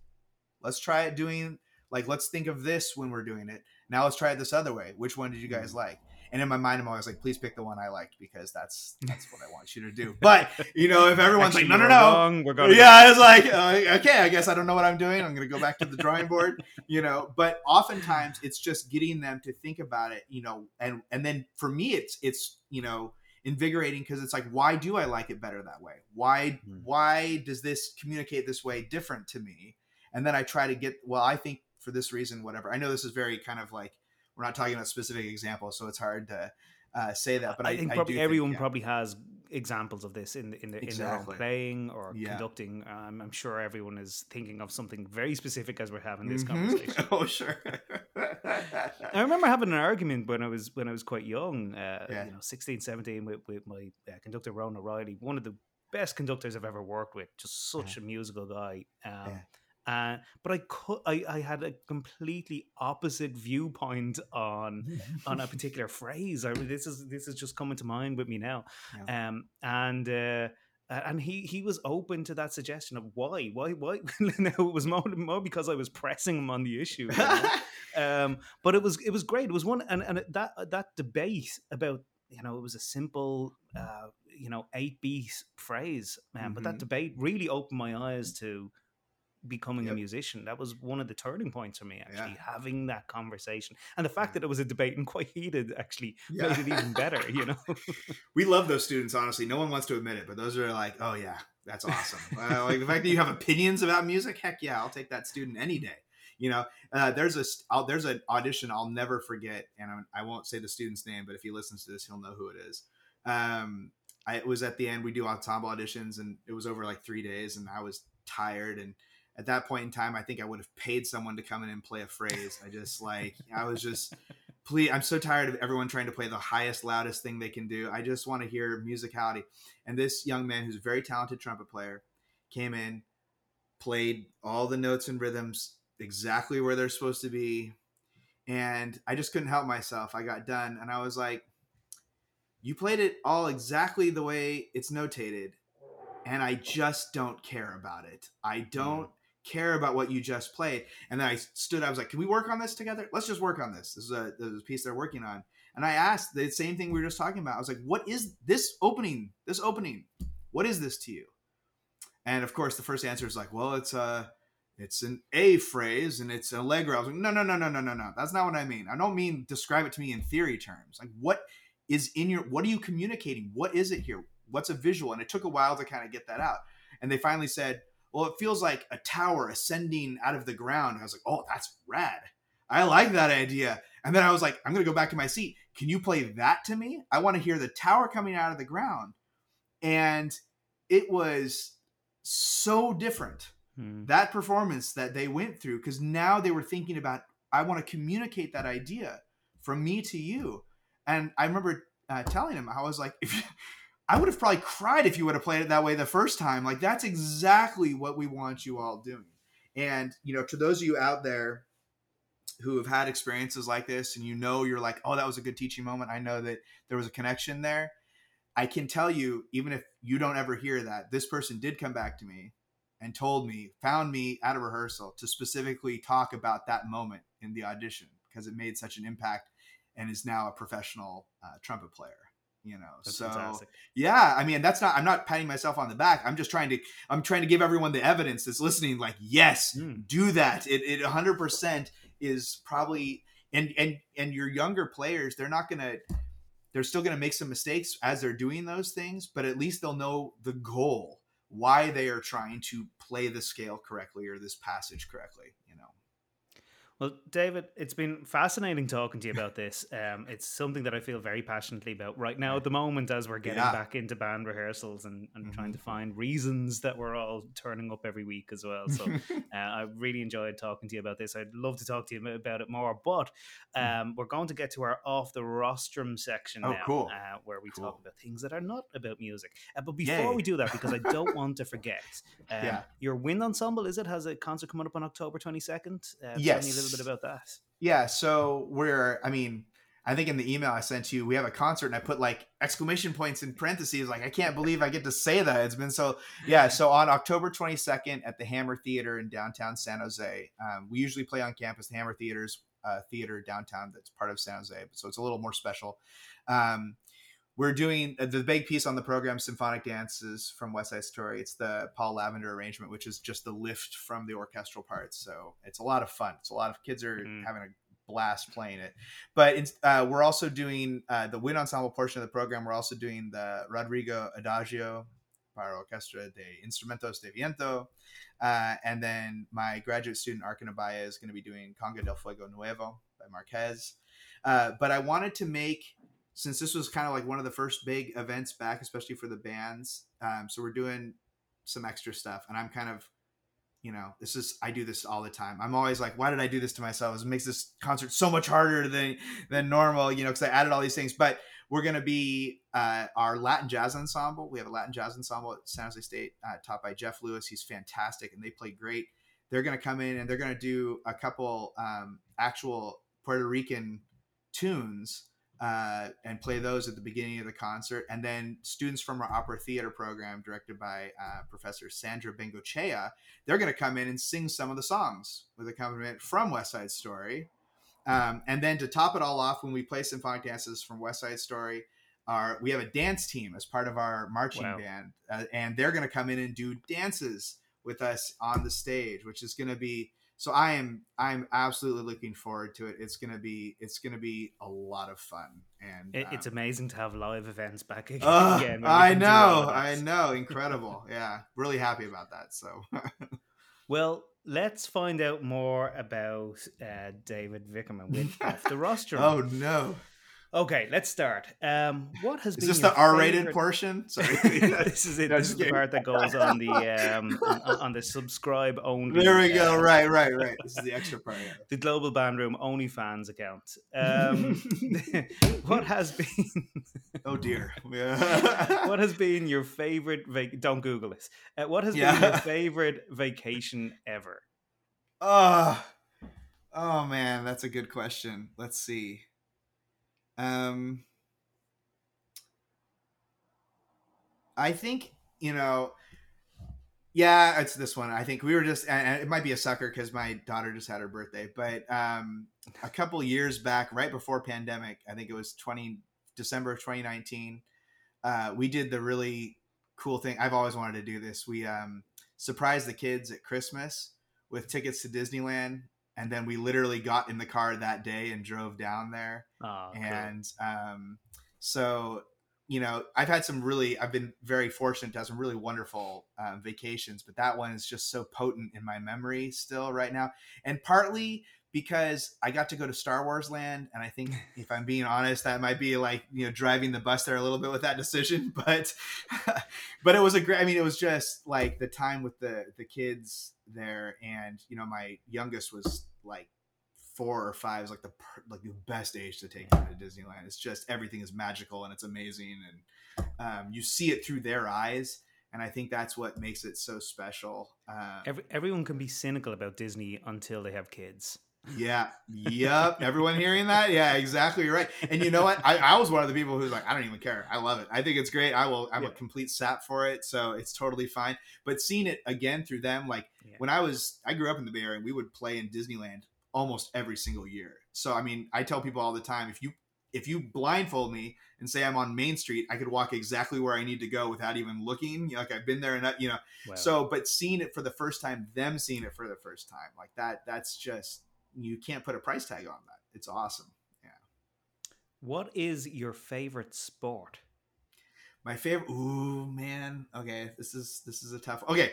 Let's try it doing like, let's think of this when we're doing it. Now let's try it this other way. Which one did you guys like? And in my mind, I'm always like, please pick the one I liked because that's that's what I want you to do. But, you know, if everyone's Actually, like, no, no, no. Wrong. We're going yeah, I was like, uh, okay, I guess I don't know what I'm doing. I'm going to go back to the drawing board, you know. But oftentimes it's just getting them to think about it, you know. And and then for me, it's, it's you know, invigorating because it's like, why do I like it better that way? Why mm. why does this communicate this way different to me? And then I try to get, well, I think for this reason, whatever. I know this is very kind of like, we're not talking about specific examples, so it's hard to uh, say that. But I, I think probably I do everyone think, yeah. probably has examples of this in the, in, the, exactly. in their own playing or yeah. conducting. Um, I'm sure everyone is thinking of something very specific as we're having this mm-hmm. conversation. Oh, sure. I remember having an argument when I was when I was quite young, uh, yeah. you know, sixteen, seventeen, with, with my uh, conductor Ron O'Reilly, one of the best conductors I've ever worked with. Just such yeah. a musical guy. Um, yeah. Uh, but I, could, I I had a completely opposite viewpoint on on a particular phrase. I mean, this is this is just coming to mind with me now, yeah. um, and uh, and he, he was open to that suggestion of why why why. No, it was more, more because I was pressing him on the issue. You know? um, but it was it was great. It was one and and that that debate about you know it was a simple uh, you know eight beat phrase, man. Mm-hmm. But that debate really opened my eyes to becoming yep. a musician. That was one of the turning points for me, actually yeah. having that conversation, and the fact that it was a debate and quite heated actually yeah. made it even better, you know. We love those students, honestly. No one wants to admit it, but those are like, oh yeah, that's awesome. Uh, like the fact that you have opinions about music, heck yeah, I'll take that student any day, you know. Uh, there's a I'll, there's an audition I'll never forget, and I'm, I won't say the student's name, but if he listens to this, he'll know who it is. um I it was at the end, we do ensemble auditions, and it was over like three days, and I was tired, and at that point in time, I think I would have paid someone to come in and play a phrase. I just like, I was just, please, I'm so tired of everyone trying to play the highest, loudest thing they can do. I just want to hear musicality. And this young man, who's a very talented trumpet player, came in, played all the notes and rhythms exactly where they're supposed to be. And I just couldn't help myself. I got done and I was like, you played it all exactly the way it's notated. And I just don't care about it. I don't. Mm. care about what you just played. And then I stood, I was like, can we work on this together? Let's just work on this. This is a, this is a piece they're working on. And I asked the same thing we were just talking about. I was like, what is this opening? This opening, what is this to you? And of course the first answer is like, well, it's a, it's an A phrase and it's allegro. I was like, no, no, no, no, no, no, no. That's not what I mean. I don't mean describe it to me in theory terms. Like, what is in your, what are you communicating? What is it here? What's a visual? And it took a while to kind of get that out. And they finally said, well, it feels like a tower ascending out of the ground. I was like, oh, that's rad. I like that idea. And then I was like, I'm going to go back to my seat. Can you play that to me? I want to hear the tower coming out of the ground. And it was so different, hmm. that performance that they went through, because now they were thinking about, I want to communicate that idea from me to you. And I remember uh, telling him, I was like, if you... I would have probably cried if you would have played it that way the first time. Like, that's exactly what we want you all doing. And, you know, to those of you out there who have had experiences like this and, you know, you're like, oh, that was a good teaching moment. I know that there was a connection there. I can tell you, even if you don't ever hear that, this person did come back to me and told me, found me at a rehearsal to specifically talk about that moment in the audition because it made such an impact. and is now a professional uh, trumpet player. You know, that's so fantastic. Yeah, I mean, that's not, I'm not patting myself on the back. I'm just trying to, I'm trying to give everyone the evidence that's listening, like, yes, mm. do that. It, it one hundred percent is probably, and, and, and your younger players, they're not going to, they're still going to make some mistakes as they're doing those things, but at least they'll know the goal, why they are trying to play the scale correctly or this passage correctly, you know? Well, David, it's been fascinating talking to you about this. Um, it's something that I feel very passionately about right now at the moment as we're getting yeah. back into band rehearsals and, and mm-hmm. trying to find reasons that we're all turning up every week as well. So uh, I really enjoyed talking to you about this. I'd love to talk to you about it more, but um, we're going to get to our Off the Rostrum section oh, now, cool. uh, where we cool. talk about things that are not about music. Uh, but before Yay. we do that, because I don't want to forget, um, yeah. your wind ensemble, is it, has a concert coming up on October twenty-second? Uh, yes. Bit about that. Yeah, so we're, I mean, I think in the email I sent you, we have a concert and I put like exclamation points in parentheses, like I can't believe I get to say that. It's been so, yeah, so on October twenty-second at the Hammer Theater in downtown San Jose, um, we usually play on campus. The Hammer Theater's uh, theater downtown that's part of San Jose, so it's a little more special. Um, we're doing the big piece on the program, Symphonic Dances from West Side Story. It's the Paul Lavender arrangement, which is just the lift from the orchestral parts. So it's a lot of fun. It's a lot of kids are mm. having a blast playing it. But it's, uh, we're also doing uh, the wind ensemble portion of the program. We're also doing the Rodrigo Adagio para Orquesta de Instrumentos de Viento. Uh, and then my graduate student, Arkan Abaya, is going to be doing Conga del Fuego Nuevo by Marquez. Uh, but I wanted to make... Since this was kind of like one of the first big events back, especially for the bands. Um, so we're doing some extra stuff and I'm kind of, you know, this is, I do this all the time. I'm always like, why did I do this to myself? It makes this concert so much harder than, than normal, you know, cause I added all these things, but we're going to be uh, our Latin jazz ensemble. We have a Latin jazz ensemble at San Jose State uh, taught by Jeff Lewis. He's fantastic. And they play great. They're going to come in and they're going to do a couple um, actual Puerto Rican tunes uh and play those at the beginning of the concert, and then students from our opera theater program directed by uh Professor Sandra Bengochea, they're going to come in and sing some of the songs with accompaniment from West Side Story, um and then to top it all off, when we play Symphonic Dances from West Side Story, our we have a dance team as part of our marching wow. band uh, and they're going to come in and do dances with us on the stage, which is going to be So I am I'm absolutely looking forward to it. It's gonna be it's gonna be a lot of fun, and it, um, it's amazing to have live events back again. Uh, again I know, I know, incredible. Yeah, really happy about that. So, well, let's find out more about uh, David Vickerman with Off the Rostrum. Oh no. Okay, let's start. Um, what has is been this the R-rated favorite... portion? Sorry, this is it. This is the part that goes on the um, on, on the subscribe only. There we go. Uh, right, right, right. This is the extra part. Yeah. The Global Band Room OnlyFans account. Um, what has been? Oh dear. Yeah. What has been your favorite? Va- Don't Google this. Uh, what has yeah. been your favorite vacation ever? Oh, oh man, that's a good question. Let's see. Um, I think, you know, yeah, it's this one. I think we were just, and it might be a sucker because my daughter just had her birthday, but, um, a couple years back, right before pandemic, I think it was December of twenty nineteen. Uh, we did the really cool thing. I've always wanted to do this. We, um, surprised the kids at Christmas with tickets to Disneyland. And then we literally got in the car that day and drove down there. Oh, cool. And um, so, you know, I've had some really, I've been very fortunate to have some really wonderful uh, vacations, but that one is just so potent in my memory still right now. And partly because I got to go to Star Wars Land. And I think if I'm being honest, that might be like, you know, driving the bus there a little bit with that decision, but, but it was a great, I mean, it was just like the time with the, the kids there. And, you know, my youngest was like four or five, is like the, like the best age to take them to Disneyland. It's just, everything is magical and it's amazing. And, um, you see it through their eyes. And I think that's what makes it so special. Um, Every, everyone can be cynical about Disney until they have kids. Yeah. Yep. Everyone hearing that? Yeah, exactly. You're right. And you know what? I, I was one of the people who's like, I don't even care. I love it. I think it's great. I will, I'm yeah. a complete sap for it. So it's totally fine. But seeing it again through them, like yeah. when I was, I grew up in the Bay Area and we would play in Disneyland almost every single year. So, I mean, I tell people all the time, if you if you blindfold me and say I'm on Main Street, I could walk exactly where I need to go without even looking. You know, like I've been there and that, you know, wow. So, but seeing it for the first time, them seeing it for the first time, like that, that's just, you can't put a price tag on that. It's awesome. Yeah. What is your favorite sport? My favorite. Ooh, man. Okay. This is, this is a tough, okay.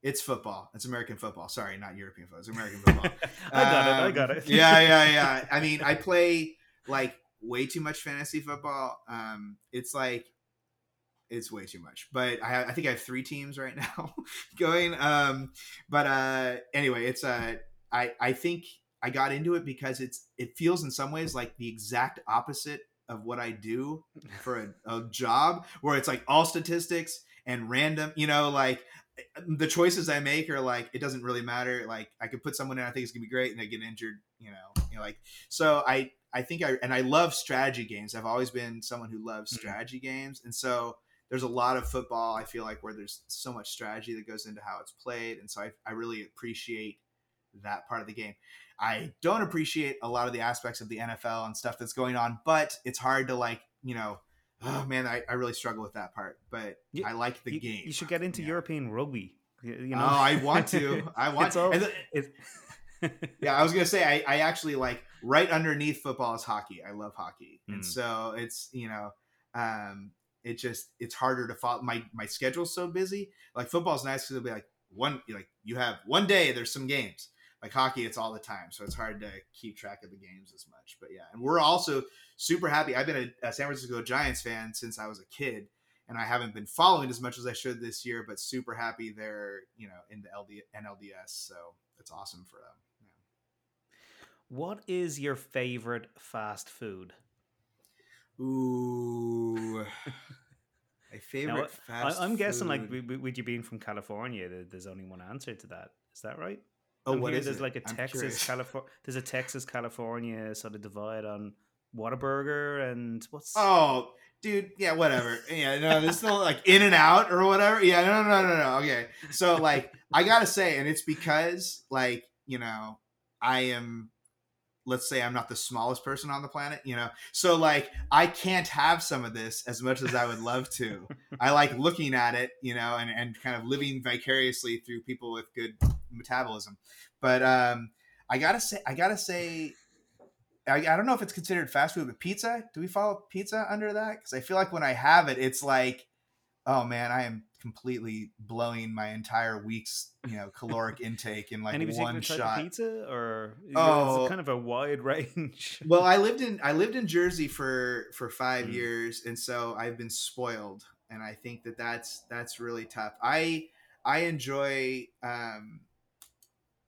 It's football. It's American football. Sorry, not European football. It's American football. I got um, it. I got it. yeah, yeah, yeah. I mean, I play like way too much fantasy football. Um, it's like, it's way too much. But I, I think I have three teams right now going. Um, but uh, anyway, it's uh, I, I think I got into it because it's it feels in some ways like the exact opposite of what I do for a, a job, where it's like all statistics and random, you know, like the choices I make are like, it doesn't really matter. Like I could put someone in, I think it's gonna be great, and they get injured, you know, you know, like, so I, I think I, and I love strategy games. I've always been someone who loves strategy mm-hmm. games. And so there's a lot of football, I feel like, where there's so much strategy that goes into how it's played. And so I, I really appreciate that part of the game. I don't appreciate a lot of the aspects of the N F L and stuff that's going on, but it's hard to like, you know, oh man, I, I really struggle with that part, but you, I like the you, game. You should get into yeah. European rugby. You know? Oh, I want to. I want to. And the, yeah, I was going to say, I, I actually like right underneath football is hockey. I love hockey. Mm. And so it's, you know, um, it just, it's harder to follow. My, my schedule's so busy. Like football's nice because it'll be like one, like you have one day, there's some games. Like hockey, it's all the time. So it's hard to keep track of the games as much. But yeah, and we're also super happy. I've been a, a San Francisco Giants fan since I was a kid, and I haven't been following as much as I should this year, but super happy they're, you know, in the N L D S. So it's awesome for them. Yeah. What is your favorite fast food? Ooh. My favorite now, fast I, I'm food. Guessing, like, with you being from California, there's only one answer to that. Is that right? Oh, I'm what is there's it? Like a I'm Texas, California. There's a Texas, California sort of divide on Whataburger and what's. Oh, dude, yeah, whatever. Yeah, no, there's still like In and Out or whatever. Yeah, no, no, no, no. Okay, so like I gotta say, and it's because like you know I am. Let's say I'm not the smallest person on the planet, you know? So like, I can't have some of this as much as I would love to. I like looking at it, you know, and, and kind of living vicariously through people with good metabolism. But um, I gotta say, I gotta say, I, I don't know if it's considered fast food, but pizza, do we follow pizza under that? Cause I feel like when I have it, it's like, oh man, I am completely blowing my entire week's, you know, caloric intake in like one shot. Pizza or oh, it's kind of a wide range. Well, I lived in I lived in Jersey for for five mm. years, and so I've been spoiled, and I think that that's that's really tough. I I enjoy. Um,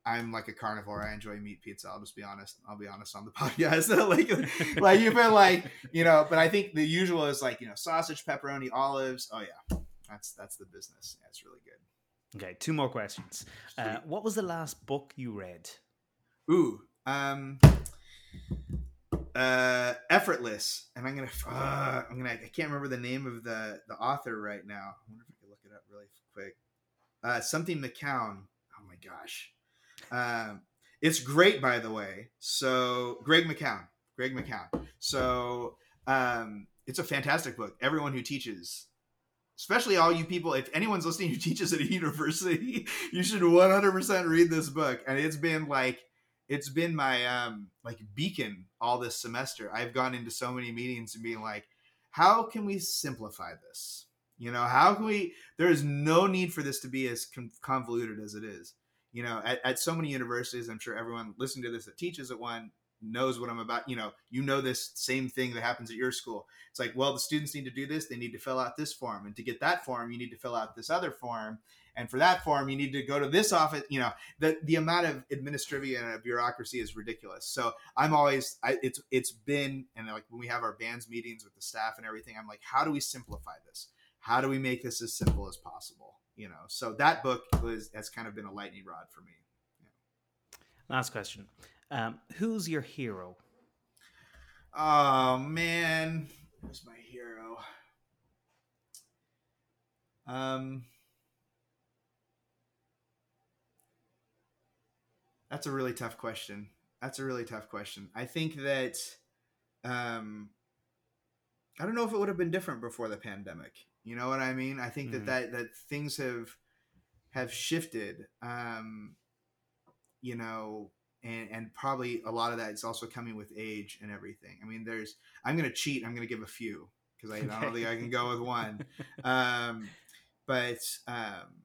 I'm like a carnivore. I enjoy meat pizza. I'll just be honest. I'll be honest on the podcast. like, like you've been like, you know, but I think the usual is like, you know, sausage, pepperoni, olives. Oh yeah. That's, that's the business. That's really good. Okay. Two more questions. Uh, what was the last book you read? Ooh, um, uh, Effortless. And I'm going to, uh, I'm going to, I can't remember the name of the, the author right now. I wonder if I can look it up really quick. Uh, something McCown. Oh my gosh. Um, it's great, by the way. So Greg McCown, Greg McCown. So, um, it's a fantastic book. Everyone who teaches, especially all you people, if anyone's listening who teaches at a university, you should one hundred percent read this book. And it's been like, it's been my, um, like beacon all this semester. I've gone into so many meetings and being like, how can we simplify this? You know, how can we, there is no need for this to be as convoluted as it is. You know, at, at so many universities, I'm sure everyone listening to this that teaches at one knows what I'm about. You know, you know this same thing that happens at your school. It's like, well, the students need to do this. They need to fill out this form. And to get that form, you need to fill out this other form. And for that form, you need to go to this office. You know, the, the amount of administrivia and bureaucracy is ridiculous. So I'm always, I, it's it's been, and like when we have our bands meetings with the staff and everything, I'm like, how do we simplify this? How do we make this as simple as possible? You know, so that book was, has kind of been a lightning rod for me. Yeah. Last question. Um, who's your hero? Oh, man. Who's my hero? Um, that's a really tough question. That's a really tough question. I think that um, I don't know if it would have been different before the pandemic. You know what I mean? I think mm-hmm. that, that that things have have shifted, um, you know, and, and probably a lot of that is also coming with age and everything. I mean, there's I'm going to cheat. I'm going to give a few because I, okay. I don't think I can go with one. um, but um,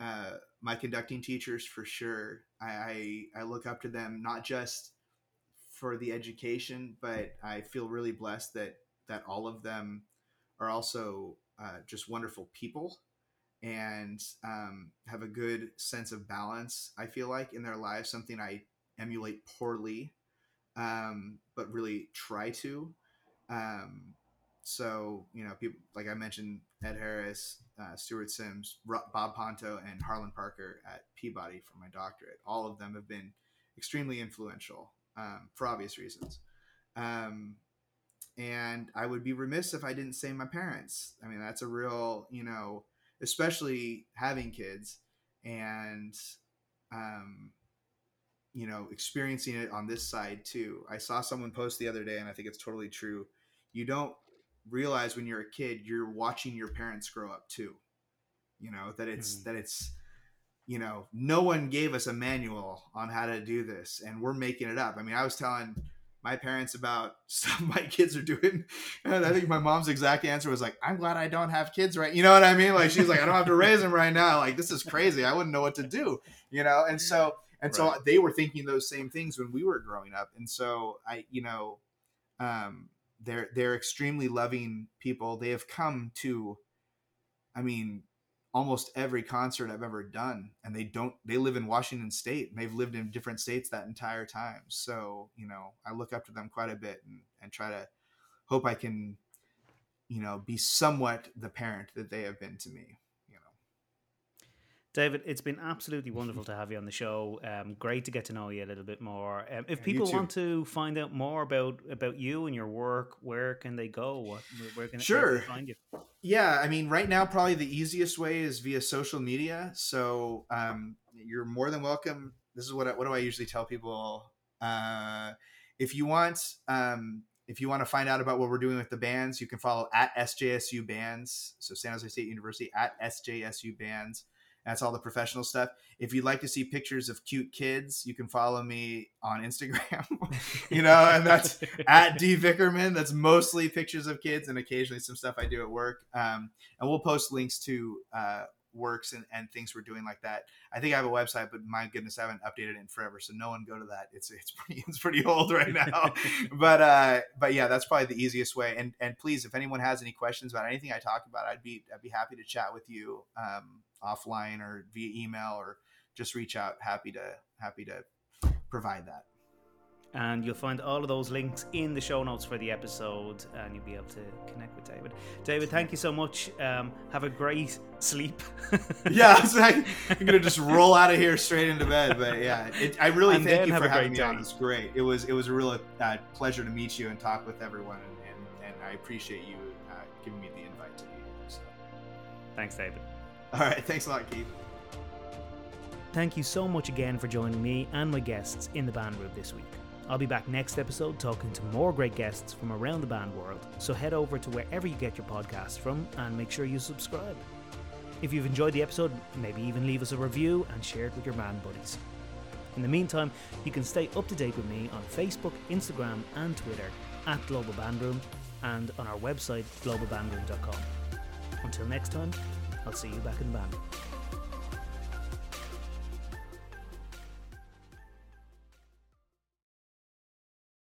uh, my conducting teachers, for sure, I, I, I look up to them, not just for the education, but I feel really blessed that that all of them are also uh, just wonderful people and um, have a good sense of balance, I feel like, in their lives, something I emulate poorly, um, but really try to. Um, so, you know, people like I mentioned, Ed Harris, uh, Stuart Sims, Ro- Bob Ponto, and Harlan Parker at Peabody for my doctorate. All of them have been extremely influential um, for obvious reasons. Um, and I would be remiss if I didn't say my parents. I mean, that's a real, you know, especially having kids and, um, you know, experiencing it on this side too. I saw someone post the other day, and I think it's totally true. You don't realize when you're a kid, you're watching your parents grow up too, you know, that it's, mm. that it's, you know, no one gave us a manual on how to do this and we're making it up. I mean, I was telling my parents about stuff my kids are doing, and I think my mom's exact answer was like, I'm glad I don't have kids, right? You know what I mean? Like, she's like, I don't have to raise them right now. Like, this is crazy. I wouldn't know what to do, you know? And so, and right. so they were thinking those same things when we were growing up. And so I, you know, um, They're they're extremely loving people. They have come to, I mean, almost every concert I've ever done, and they don't. They live in Washington State, and they've lived in different states that entire time. So, you know, I look up to them quite a bit, and, and try to hope I can, you know, be somewhat the parent that they have been to me. You know, David, it's been absolutely wonderful to have you on the show. Um, great to get to know you a little bit more. Um, if yeah, people want to find out more about, about you and your work, where can they go? What, where can sure. they find you? Yeah, I mean, right now, probably the easiest way is via social media. So um, you're more than welcome. This is what I, what do I usually tell people? Uh, if you want, um, if you want to find out about what we're doing with the bands, you can follow at S J S U Bands. So San Jose State University at S J S U Bands. That's all the professional stuff. If you'd like to see pictures of cute kids, you can follow me on Instagram, you know, and that's at D Vickerman. That's mostly pictures of kids and occasionally some stuff I do at work. Um, and we'll post links to uh, works and, and things we're doing like that. I think I have a website, but my goodness, I haven't updated it in forever. So no one go to that. It's, it's pretty, it's pretty old right now, but, uh, but yeah, that's probably the easiest way. And, and please, if anyone has any questions about anything I talk about, I'd be, I'd be happy to chat with you. Um, offline or via email, or just reach out. Happy to happy to provide that. And you'll find all of those links in the show notes for the episode, and you'll be able to connect with David. David, thank you so much. Um, have a great sleep. yeah, I was like, I'm gonna just roll out of here straight into bed. But yeah, it, I really and thank you for having me on. It's great. It was it was a real uh, pleasure to meet you and talk with everyone, and and, and I appreciate you uh, giving me the invite to meet you. So. Thanks, David. All right. Thanks a lot, Keith. Thank you so much again for joining me and my guests in the band room this week. I'll be back next episode talking to more great guests from around the band world. So head over to wherever you get your podcasts from and make sure you subscribe. If you've enjoyed the episode, maybe even leave us a review and share it with your band buddies. In the meantime, you can stay up to date with me on Facebook, Instagram and Twitter at Global Bandroom, and on our website global bandroom dot com. Until next time, I'll see you back in the band.